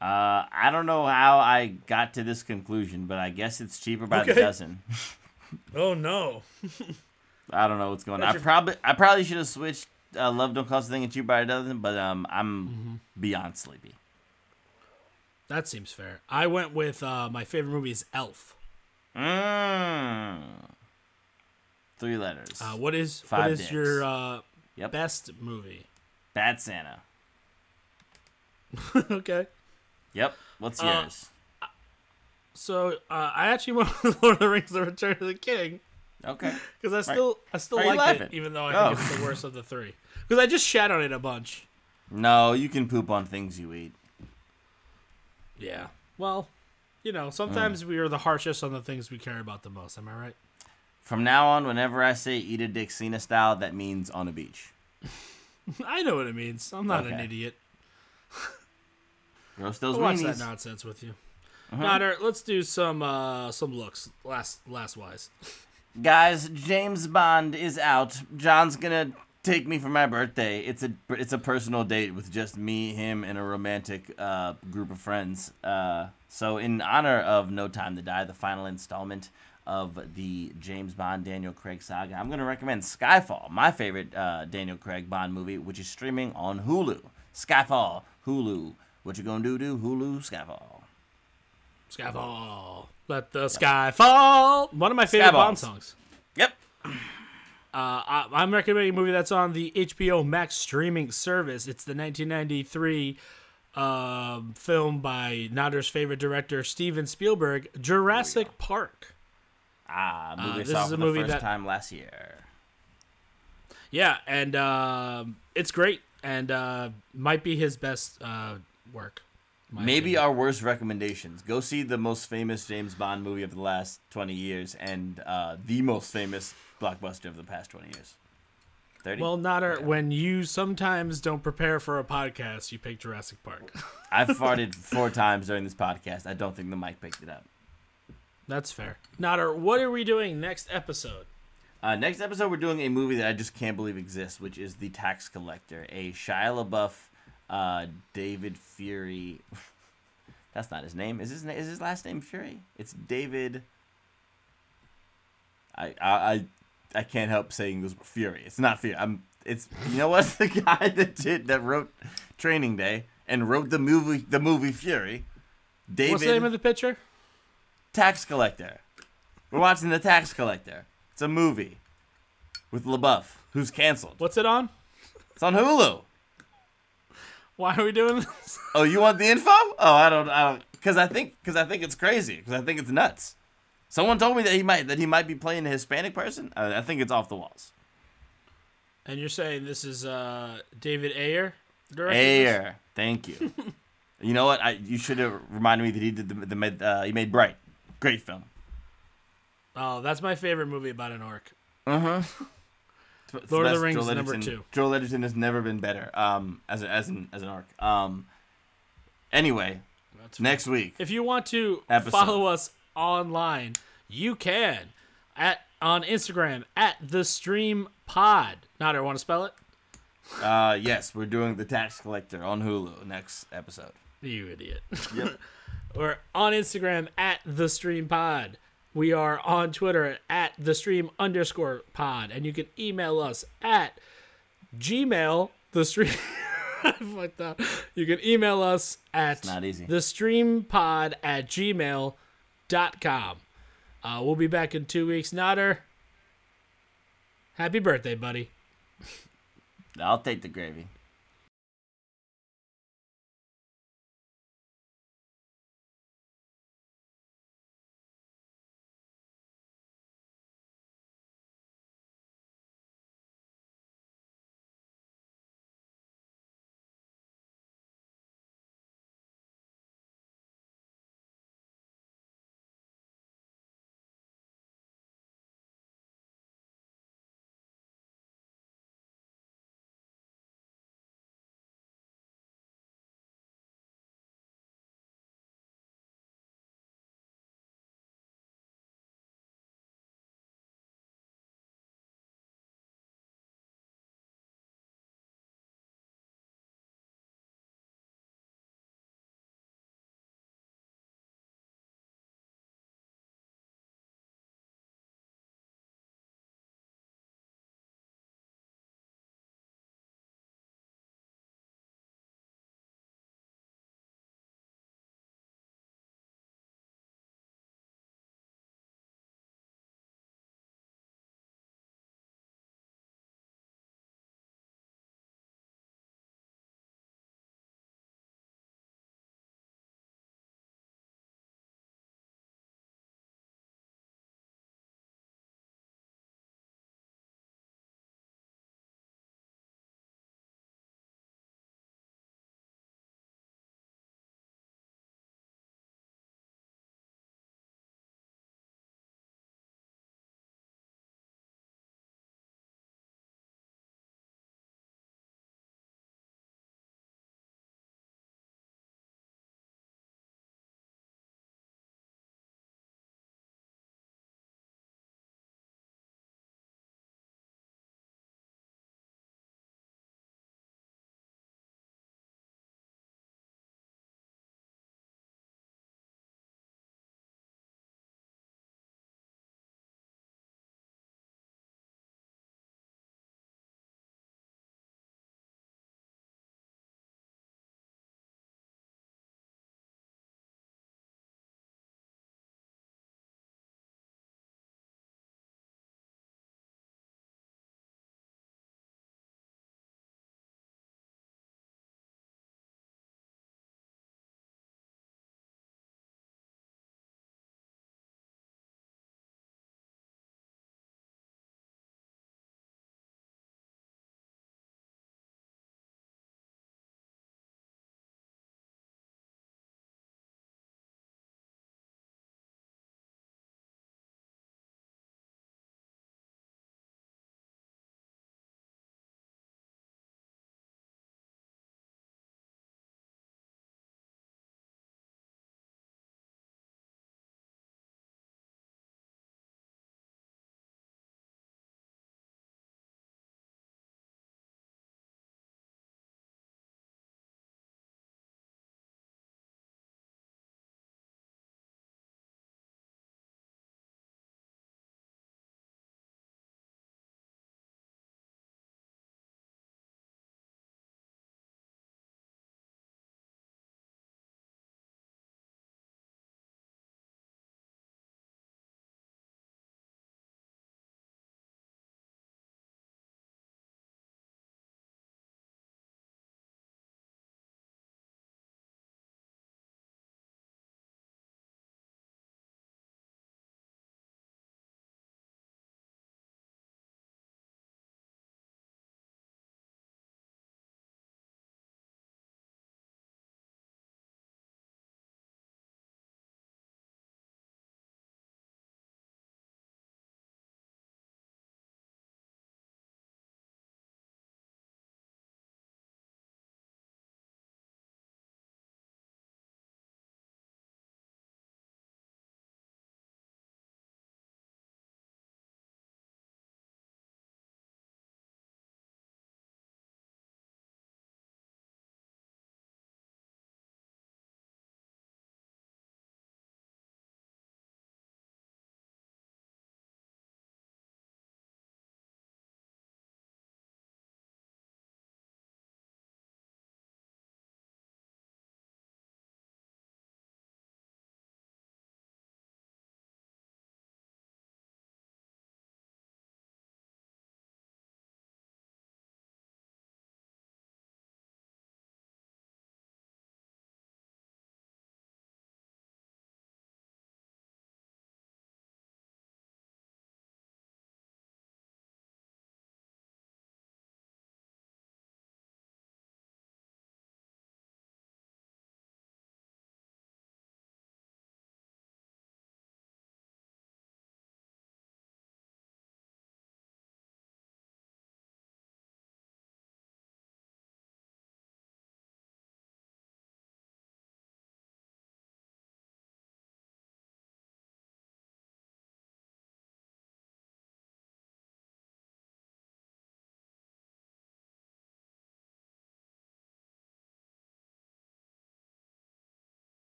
Uh, I don't know how I got to this conclusion, but I guess it's cheaper by okay. the dozen. Oh no. I don't know what's going on. That's I your... probably I probably should have switched uh, Love Don't Cost a Thing and Cheaper by the Dozen, but um, I'm mm-hmm. beyond sleepy. That seems fair. I went with uh, my favorite movie is Elf. Mm. Three letters. Uh, what is Five what is dicks. your uh, yep. best movie? Bad Santa. Okay. Yep. What's uh, yours? So uh, I actually went with Lord of the Rings: The Return of the King. Okay. Because I still right. I still like it, even though I oh. think it's the worst of the three. Because I just shat on it a bunch. No, you can poop on things you eat. Yeah. Well, you know, sometimes mm. we are the harshest on the things we care about the most. Am I right? From now on, whenever I say eat a dick Cena style, that means on a beach. I know what it means. I'm not okay. an idiot. Roast those weenies. Watch that nonsense with you. Uh-huh. Nader, let's do some uh, some looks. Last last wise. Guys, James Bond is out. John's gonna take me for my birthday. It's a it's a personal date with just me, him, and a romantic uh, group of friends. Uh, so in honor of No Time to Die, the final installment of the James Bond Daniel Craig saga, I'm gonna recommend Skyfall, my favorite uh, Daniel Craig Bond movie, which is streaming on Hulu. Skyfall, Hulu. What you gonna do? Do Hulu? Skyfall. Skyfall. Let the sky fall. One of my favorite Bond songs. Yep. Uh, I, I'm recommending a movie that's on the H B O Max streaming service. It's the nineteen ninety-three uh, film by Nader's favorite director, Steven Spielberg, Jurassic Park. Ah, movie uh, I this saw is for a the movie first that, time last year. Yeah, and uh, it's great, and uh, might be his best uh, work. Maybe opinion. Our worst recommendations. Go see the most famous James Bond movie of the last twenty years and uh, the most famous blockbuster of the past twenty years. thirty? Well, Nader, yeah. when you sometimes don't prepare for a podcast, you pick Jurassic Park. I've farted four times during this podcast. I don't think the mic picked it up. That's fair. Nader, what are we doing next episode? Uh, next episode, we're doing a movie that I just can't believe exists, which is The Tax Collector, a Shia LaBeouf Uh, David Fury. That's not his name. Is his na- is his last name Fury? It's David. I I I can't help saying this Fury. It's not Fury. I'm. It's you know what's the guy that did that wrote Training Day and wrote the movie the movie Fury. David. What's the name of the picture? Tax Collector. We're watching The Tax Collector. It's a movie with LaBeouf, who's canceled. What's it on? It's on Hulu. Why are we doing this? Oh, you want the info? Oh, I don't. I don't. Because I think. Because I think it's crazy. Because I think it's nuts. Someone told me that he might. That he might be playing a Hispanic person. I, I think it's off the walls. And you're saying this is uh, David Ayer, the director? Ayer, thank you. You know what? I you should have reminded me that he did the the uh, he made Bright, great film. Oh, that's my favorite movie about an orc. Uh huh. Lord of the Rings is number two. Joel Edgerton has never been better um, as a, as an as an arc. Um, anyway, That's next funny. week. If you want to episode. follow us online, you can at on Instagram at the Stream Pod. Nader, want to spell it? Uh, yes, we're doing The Tax Collector on Hulu next episode. You idiot. Yep. We're on Instagram at the Stream Pod. We are on Twitter at the stream underscore pod, and you can email us at Gmail the stream. Fuck that. You can email us at the stream pod at gmail dot com. Uh, we'll be back in two weeks. Nader, happy birthday, buddy. I'll take the gravy.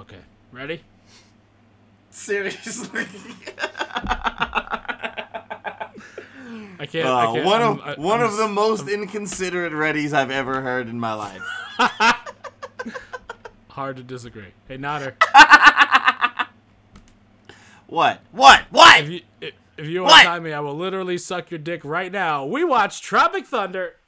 Okay. Ready? Seriously. I can't. Uh, I can't. One I'm, of I, one I'm, of the most I'm, inconsiderate readies I've ever heard in my life. Hard to disagree. Hey, Nader. What? What? What? If you if you want to time me, I will literally suck your dick right now. We watch Tropic Thunder.